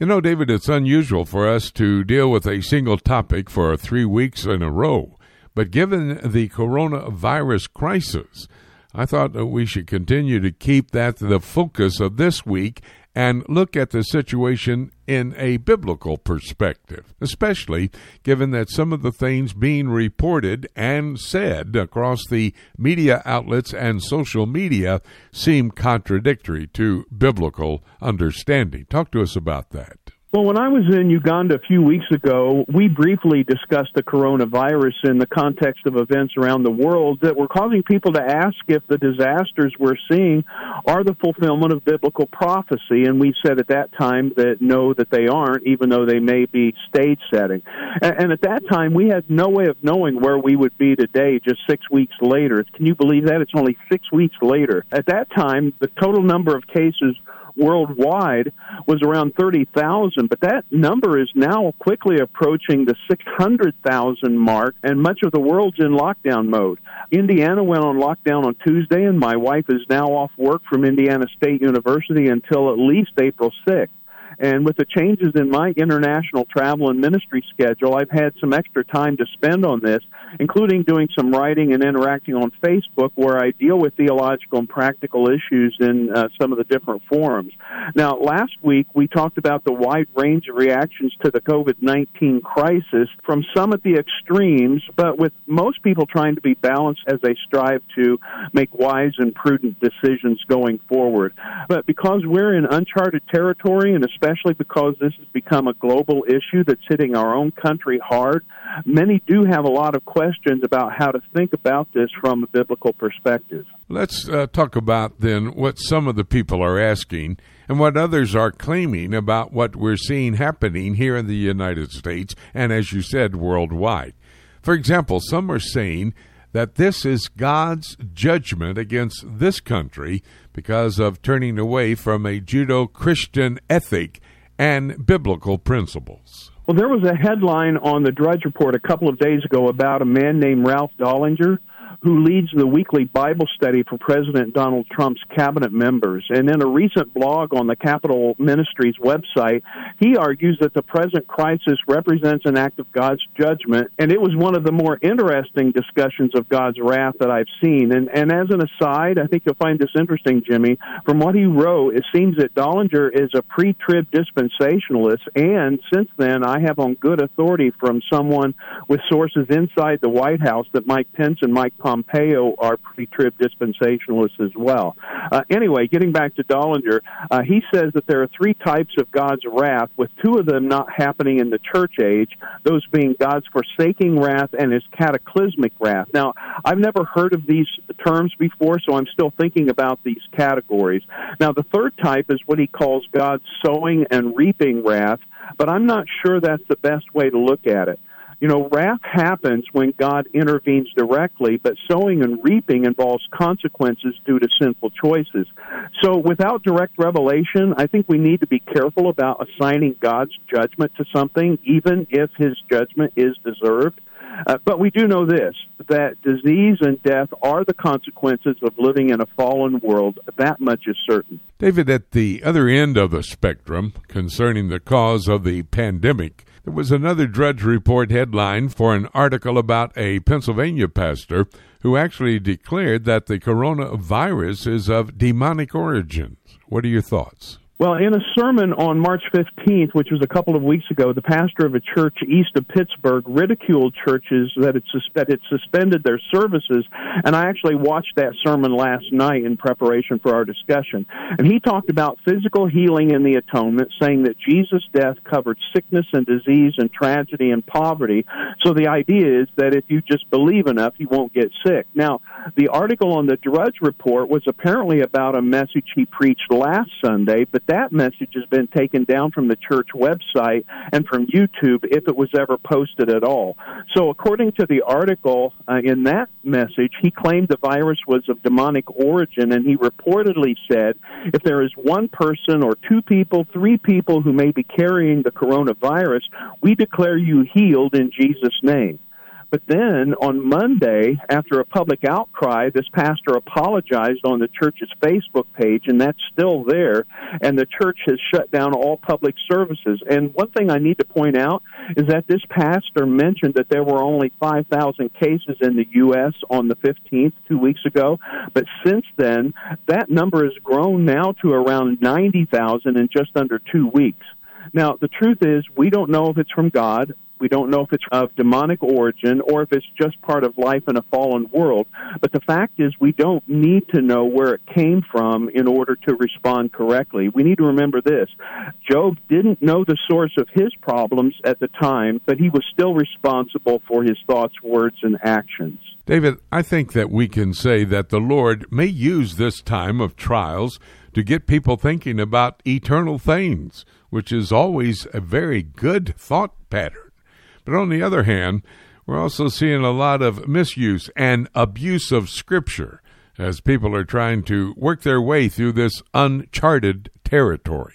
You know, David, it's unusual for us to deal with a single topic for 3 weeks in a row, but given the coronavirus crisis, I thought that we should continue to keep that the focus of this week and look at the situation in a biblical perspective, especially given that some of the things being reported and said across the media outlets and social media seem contradictory to biblical understanding. Talk to us about that. Well, when I was in Uganda a few weeks ago, we briefly discussed the coronavirus in the context of events around the world that were causing people to ask if the disasters we're seeing are the fulfillment of biblical prophecy, and we said at that time that no, that they aren't, even though they may be stage setting. And at that time, we had no way of knowing where we would be today just 6 weeks later. Can you believe that? It's only 6 weeks later. At that time, the total number of cases worldwide was around 30,000, but that number is now quickly approaching the 600,000 mark, and much of the world's in lockdown mode. Indiana went on lockdown on Tuesday, and my wife is now off work from Indiana State University until at least April 6th. And with the changes in my international travel and ministry schedule, I've had some extra time to spend on this, including doing some writing and interacting on Facebook, where I deal with theological and practical issues in some of the different forums. Now, last week, we talked about the wide range of reactions to the COVID-19 crisis, from some at the extremes, but with most people trying to be balanced as they strive to make wise and prudent decisions going forward. But because we're in uncharted territory, and especially because this has become a global issue that's hitting our own country hard, many do have a lot of questions about how to think about this from a biblical perspective. Let's talk about then what some of the people are asking and what others are claiming about what we're seeing happening here in the United States and, as you said, worldwide. For example, some are saying that this is God's judgment against this country because of turning away from a Judeo-Christian ethic and biblical principles. Well, there was a headline on the Drudge Report a couple of days ago about a man named Ralph Dollinger, who leads the weekly Bible study for President Donald Trump's cabinet members. And in a recent blog on the Capitol Ministries website, he argues that the present crisis represents an act of God's judgment, and it was one of the more interesting discussions of God's wrath that I've seen. And as an aside, I think you'll find this interesting, Jimmy, from what he wrote, it seems that Dollinger is a pre-trib dispensationalist, and since then, I have on good authority from someone with sources inside the White House that Mike Pence and Mike Pompeo are pre-trib dispensationalists as well. Anyway, getting back to Dollinger, he says that there are three types of God's wrath, with two of them not happening in the church age, those being God's forsaking wrath and his cataclysmic wrath. Now, I've never heard of these terms before, so I'm still thinking about these categories. Now, the third type is what he calls God's sowing and reaping wrath, but I'm not sure that's the best way to look at it. You know, wrath happens when God intervenes directly, but sowing and reaping involves consequences due to sinful choices. So without direct revelation, I think we need to be careful about assigning God's judgment to something, even if his judgment is deserved. But we do know this, that disease and death are the consequences of living in a fallen world. That much is certain. David, at the other end of the spectrum concerning the cause of the pandemic, there was another Drudge Report headline for an article about a Pennsylvania pastor who actually declared that the coronavirus is of demonic origins. What are your thoughts? Well, in a sermon on March 15th, which was a couple of weeks ago, the pastor of a church east of Pittsburgh ridiculed churches that had suspended their services, and I actually watched that sermon last night in preparation for our discussion. And he talked about physical healing in the atonement, saying that Jesus' death covered sickness and disease and tragedy and poverty. So the idea is that if you just believe enough, you won't get sick. Now, the article on the Drudge Report was apparently about a message he preached last Sunday, but that message has been taken down from the church website and from YouTube if it was ever posted at all. So according to the article in that message, he claimed the virus was of demonic origin, and he reportedly said, if there is one person or two people, three people who may be carrying the coronavirus, we declare you healed in Jesus' name. But then on Monday, after a public outcry, this pastor apologized on the church's Facebook page, and that's still there, and the church has shut down all public services. And one thing I need to point out is that this pastor mentioned that there were only 5,000 cases in the U.S. on the 15th, 2 weeks ago, but since then, that number has grown now to around 90,000 in just under 2 weeks. Now, the truth is, we don't know if it's from God. We don't know if it's of demonic origin or if it's just part of life in a fallen world. But the fact is we don't need to know where it came from in order to respond correctly. We need to remember this. Job didn't know the source of his problems at the time, but he was still responsible for his thoughts, words, and actions. David, I think that we can say that the Lord may use this time of trials to get people thinking about eternal things, which is always a very good thought pattern. But on the other hand, we're also seeing a lot of misuse and abuse of Scripture as people are trying to work their way through this uncharted territory.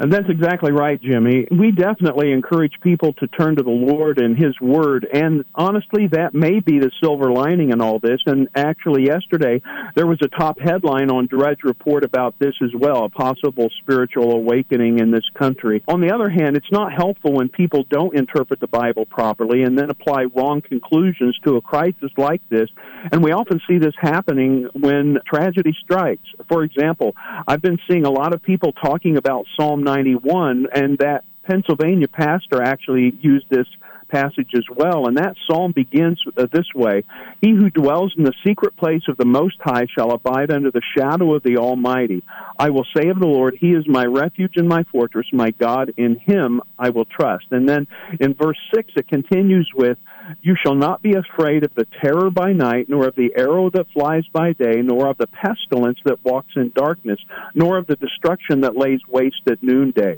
And that's exactly right, Jimmy. We definitely encourage people to turn to the Lord and His Word, and honestly, that may be the silver lining in all this. And actually, yesterday, there was a top headline on Drudge Report about this as well, a possible spiritual awakening in this country. On the other hand, it's not helpful when people don't interpret the Bible properly and then apply wrong conclusions to a crisis like this, and we often see this happening when tragedy strikes. For example, I've been seeing a lot of people talking about Psalm 91, and that Pennsylvania pastor actually used this passage as well, and that psalm begins this way: He who dwells in the secret place of the Most High shall abide under the shadow of the Almighty. I will say of the Lord, He is my refuge and my fortress, my God, in Him I will trust. And then in verse 6 it continues with, You shall not be afraid of the terror by night, nor of the arrow that flies by day, nor of the pestilence that walks in darkness, nor of the destruction that lays waste at noonday.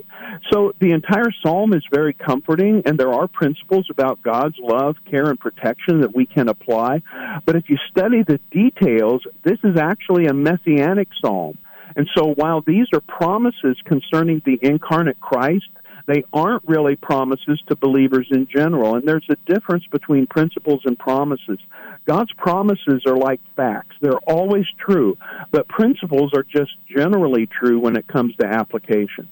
So the entire psalm is very comforting, and there are principles about God's love, care, and protection that we can apply. But if you study the details, this is actually a messianic psalm. And so while these are promises concerning the incarnate Christ, they aren't really promises to believers in general, and there's a difference between principles and promises. God's promises are like facts. They're always true, but principles are just generally true when it comes to application.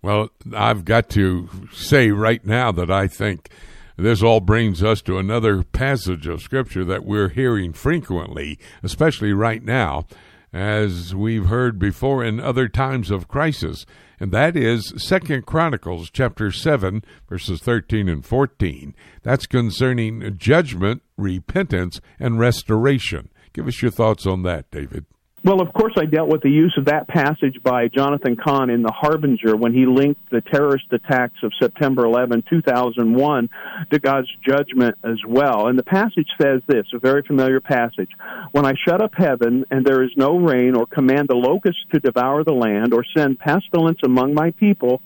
Well, I've got to say right now that I think this all brings us to another passage of Scripture that we're hearing frequently, especially right now, as we've heard before in other times of crisis, and that is 2 Chronicles chapter 7, verses 13 and 14. That's concerning judgment, repentance, and restoration. Give us your thoughts on that, David. Well, of course, I dealt with the use of that passage by Jonathan Cahn in The Harbinger when he linked the terrorist attacks of September 11, 2001 to God's judgment as well. And the passage says this, a very familiar passage: When I shut up heaven and there is no rain, or command the locusts to devour the land, or send pestilence among my people,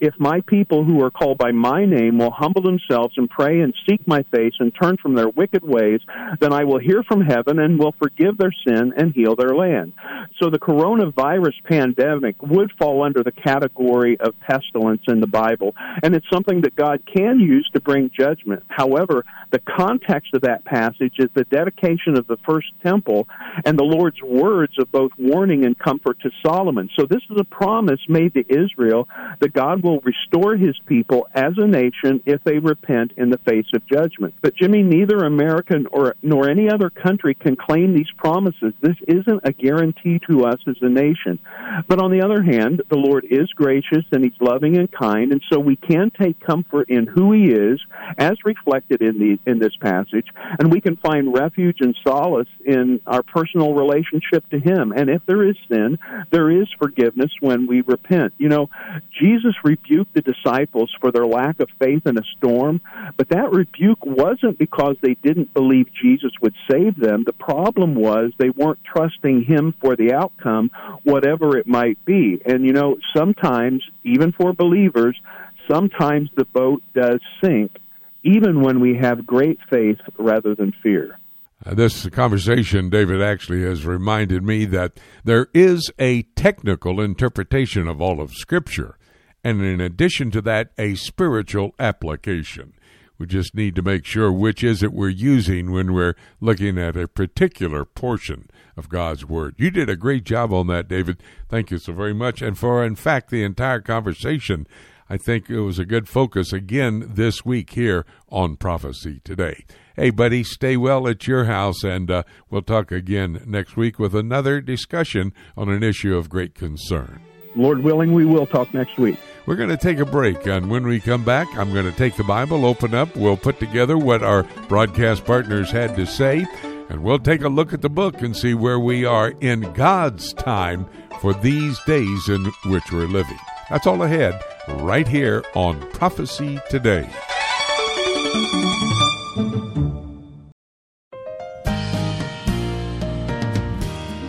if my people who are called by my name will humble themselves and pray and seek my face and turn from their wicked ways, then I will hear from heaven and will forgive their sin and heal their land. So the coronavirus pandemic would fall under the category of pestilence in the Bible, and it's something that God can use to bring judgment. However, the context of that passage is the dedication of the first temple and the Lord's words of both warning and comfort to Solomon. So this is a promise made to Israel that God will restore His people as a nation if they repent in the face of judgment. But, Jimmy, neither America nor any other country can claim these promises. This isn't a guarantee to us as a nation. But on the other hand, the Lord is gracious and He's loving and kind, and so we can take comfort in who He is, as reflected in this passage, and we can find refuge and solace in our personal relationship to Him. And if there is sin, there is forgiveness when we repent. You know, Jesus rebuked the disciples for their lack of faith in a storm, but that rebuke wasn't because they didn't believe Jesus would save them. The problem was they weren't trusting Him for the outcome, whatever it might be. And, you know, sometimes, even for believers, sometimes the boat does sink, even when we have great faith rather than fear. This conversation, David, actually has reminded me that there is a technical interpretation of all of Scripture, and in addition to that, a spiritual application. We just need to make sure which is it we're using when we're looking at a particular portion of God's Word. You did a great job on that, David. Thank you so very much. And for, in fact, the entire conversation, I think it was a good focus again this week here on Prophecy Today. Hey, buddy, stay well at your house, and we'll talk again next week with another discussion on an issue of great concern. Lord willing, we will talk next week. We're going to take a break, and when we come back, I'm going to take the Bible, open up, we'll put together what our broadcast partners had to say, and we'll take a look at the book and see where we are in God's time for these days in which we're living. That's all ahead, right here on Prophecy Today.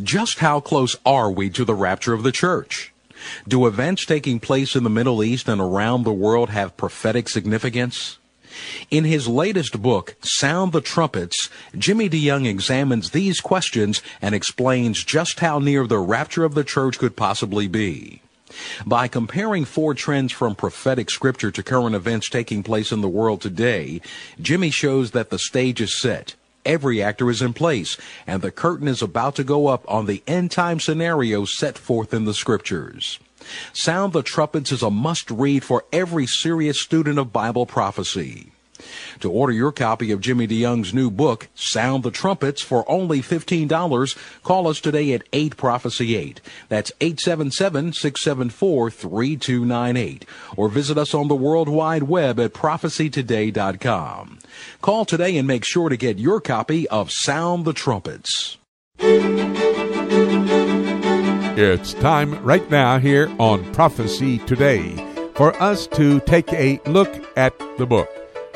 Just how close are we to the rapture of the church? Do events taking place in the Middle East and around the world have prophetic significance? In his latest book, Sound the Trumpets, Jimmy DeYoung examines these questions and explains just how near the rapture of the church could possibly be. By comparing four trends from prophetic scripture to current events taking place in the world today, Jimmy shows that the stage is set. Every actor is in place, and the curtain is about to go up on the end-time scenario set forth in the Scriptures. Sound the Trumpets is a must-read for every serious student of Bible prophecy. To order your copy of Jimmy DeYoung's new book, Sound the Trumpets, for only $15, call us today at 8-PROPHECY-8. That's 877-674-3298. Or visit us on the World Wide Web at prophecytoday.com. Call today and make sure to get your copy of Sound the Trumpets. It's time right now here on Prophecy Today for us to take a look at the book.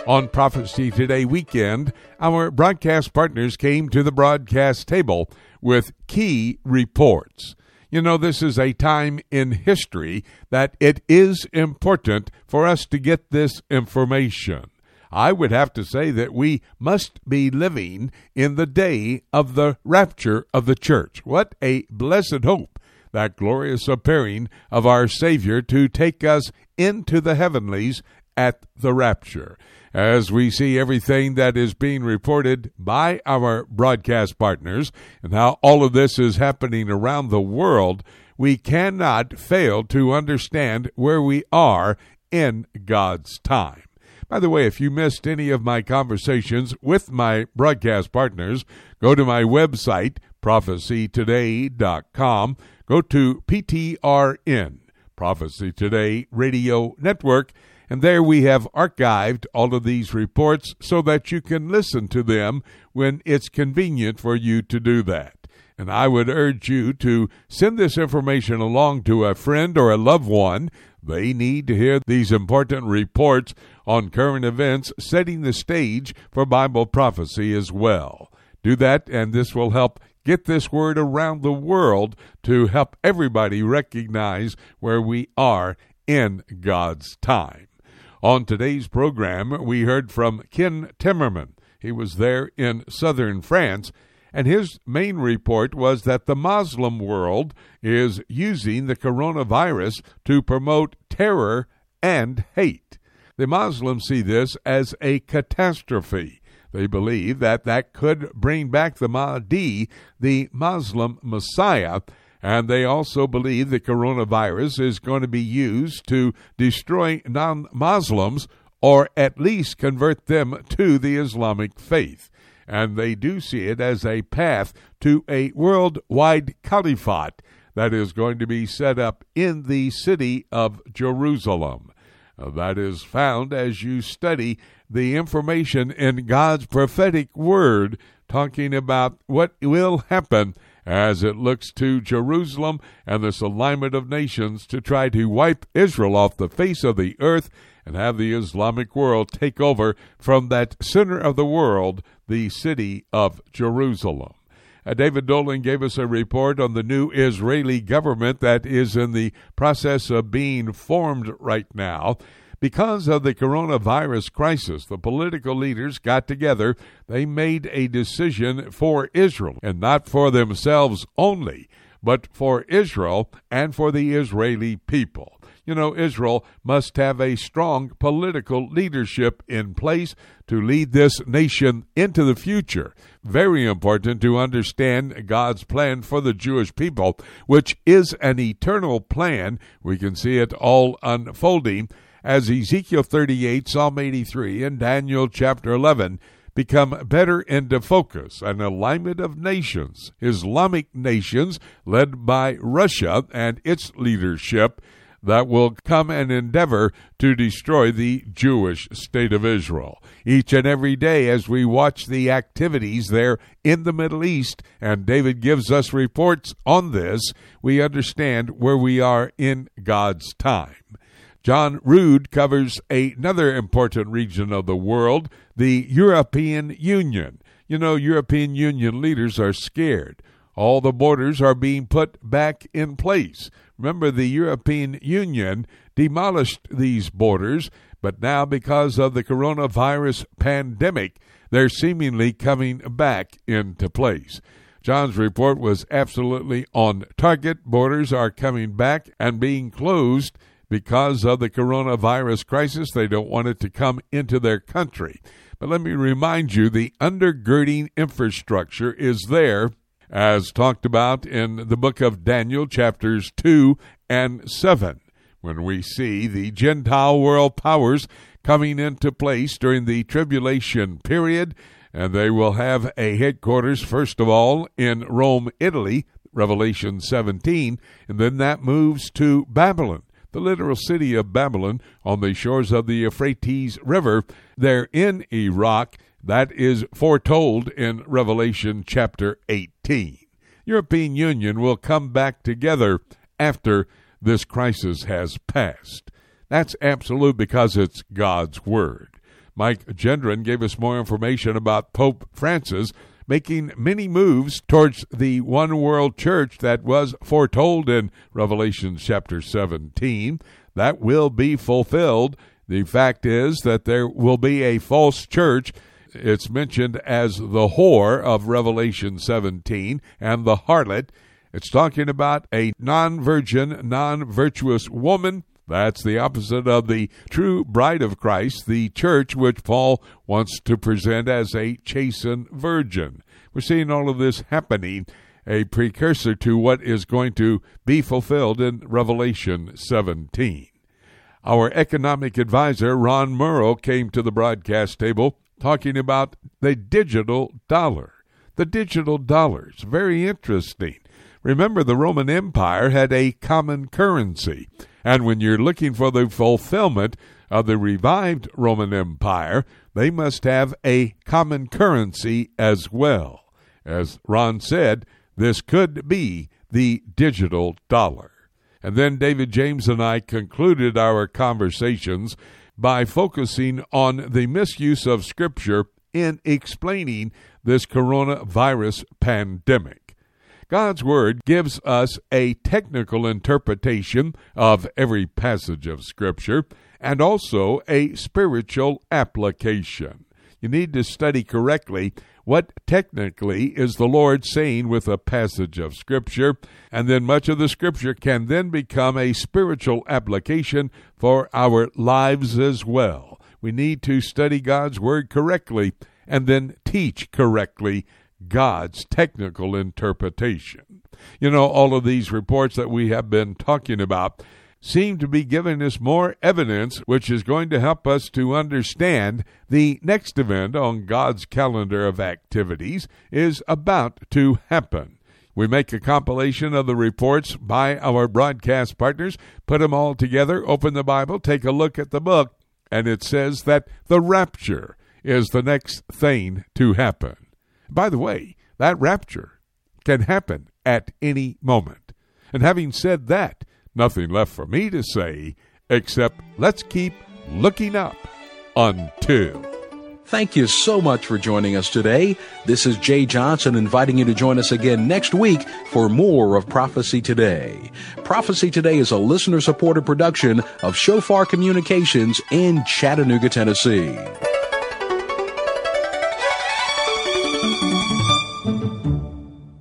On Prophecy Today weekend, our broadcast partners came to the broadcast table with key reports. You know, this is a time in history that it is important for us to get this information. I would have to say that we must be living in the day of the rapture of the church. What a blessed hope, that glorious appearing of our Savior to take us into the heavenlies at the rapture, as we see everything that is being reported by our broadcast partners and how all of this is happening around the world. We cannot fail to understand where we are in God's time. By the way, if you missed any of my conversations with my broadcast partners, go to my website, prophecytoday.com, go to PTRN, Prophecy Today Radio Network, and there we have archived all of these reports so that you can listen to them when it's convenient for you to do that. And I would urge you to send this information along to a friend or a loved one. They need to hear these important reports on current events, setting the stage for Bible prophecy as well. Do that, and this will help get this word around the world to help everybody recognize where we are in God's time. On today's program, we heard from Ken Timmerman. He was there in southern France, and his main report was that the Muslim world is using the coronavirus to promote terror and hate. The Muslims see this as a catastrophe. They believe that could bring back the Mahdi, the Muslim Messiah, and they also believe the coronavirus is going to be used to destroy non-Muslims or at least convert them to the Islamic faith. And they do see it as a path to a worldwide caliphate that is going to be set up in the city of Jerusalem. That is found as you study the information in God's prophetic word talking about what will happen as it looks to Jerusalem and this alignment of nations to try to wipe Israel off the face of the earth and have the Islamic world take over from that center of the world, the city of Jerusalem. David Dolan gave us a report on the new Israeli government that is in the process of being formed right now. Because of the coronavirus crisis, the political leaders got together. They made a decision for Israel, and not for themselves only, but for Israel and for the Israeli people. You know, Israel must have a strong political leadership in place to lead this nation into the future. Very important to understand God's plan for the Jewish people, which is an eternal plan. We can see it all unfolding as Ezekiel 38, Psalm 83, and Daniel chapter 11 become better into focus, an alignment of nations, Islamic nations led by Russia and its leadership that will come and endeavor to destroy the Jewish state of Israel. Each and every day as we watch the activities there in the Middle East, and David gives us reports on this, we understand where we are in God's time. John Rood covers another important region of the world, the European Union. You know, European Union leaders are scared. All the borders are being put back in place. Remember, the European Union demolished these borders, but now because of the coronavirus pandemic, they're seemingly coming back into place. John's report was absolutely on target. Borders are coming back and being closed because of the coronavirus crisis. They don't want it to come into their country. But let me remind you, the undergirding infrastructure is there, as talked about in the book of Daniel, chapters 2 and 7, when we see the Gentile world powers coming into place during the tribulation period, and they will have a headquarters, first of all, in Rome, Italy, Revelation 17, and then that moves to Babylon, the literal city of Babylon, on the shores of the Euphrates River, there in Iraq. That is foretold in Revelation chapter 18. European Union will come back together after this crisis has passed. That's absolute because it's God's word. Mike Gendron gave us more information about Pope Francis making many moves towards the one world church that was foretold in Revelation chapter 17. That will be fulfilled. The fact is that there will be a false church. It's mentioned as the whore of Revelation 17 and the harlot. It's talking about a non-virgin, non-virtuous woman. That's the opposite of the true bride of Christ, the church, which Paul wants to present as a chastened virgin. We're seeing all of this happening, a precursor to what is going to be fulfilled in Revelation 17. Our economic advisor, Ron Murrow, came to the broadcast table talking about the digital dollar. The digital dollar is very interesting. Remember, the Roman Empire had a common currency. And when you're looking for the fulfillment of the revived Roman Empire, they must have a common currency as well. As Ron said, this could be the digital dollar. And then David James and I concluded our conversations by focusing on the misuse of Scripture in explaining this coronavirus pandemic. God's Word gives us a technical interpretation of every passage of Scripture and also a spiritual application. You need to study correctly what technically is the Lord saying with a passage of Scripture, and then much of the Scripture can then become a spiritual application for our lives as well. We need to study God's Word correctly and then teach correctly God's technical interpretation. You know, all of these reports that we have been talking about seem to be giving us more evidence, which is going to help us to understand the next event on God's calendar of activities is about to happen. We make a compilation of the reports by our broadcast partners, put them all together, open the Bible, take a look at the book, and it says that the rapture is the next thing to happen. By the way, that rapture can happen at any moment. And having said that, nothing left for me to say except let's keep looking up unto. Thank you so much for joining us today. This is Jay Johnson inviting you to join us again next week for more of Prophecy Today. Prophecy Today is a listener-supported production of Shofar Communications in Chattanooga, Tennessee.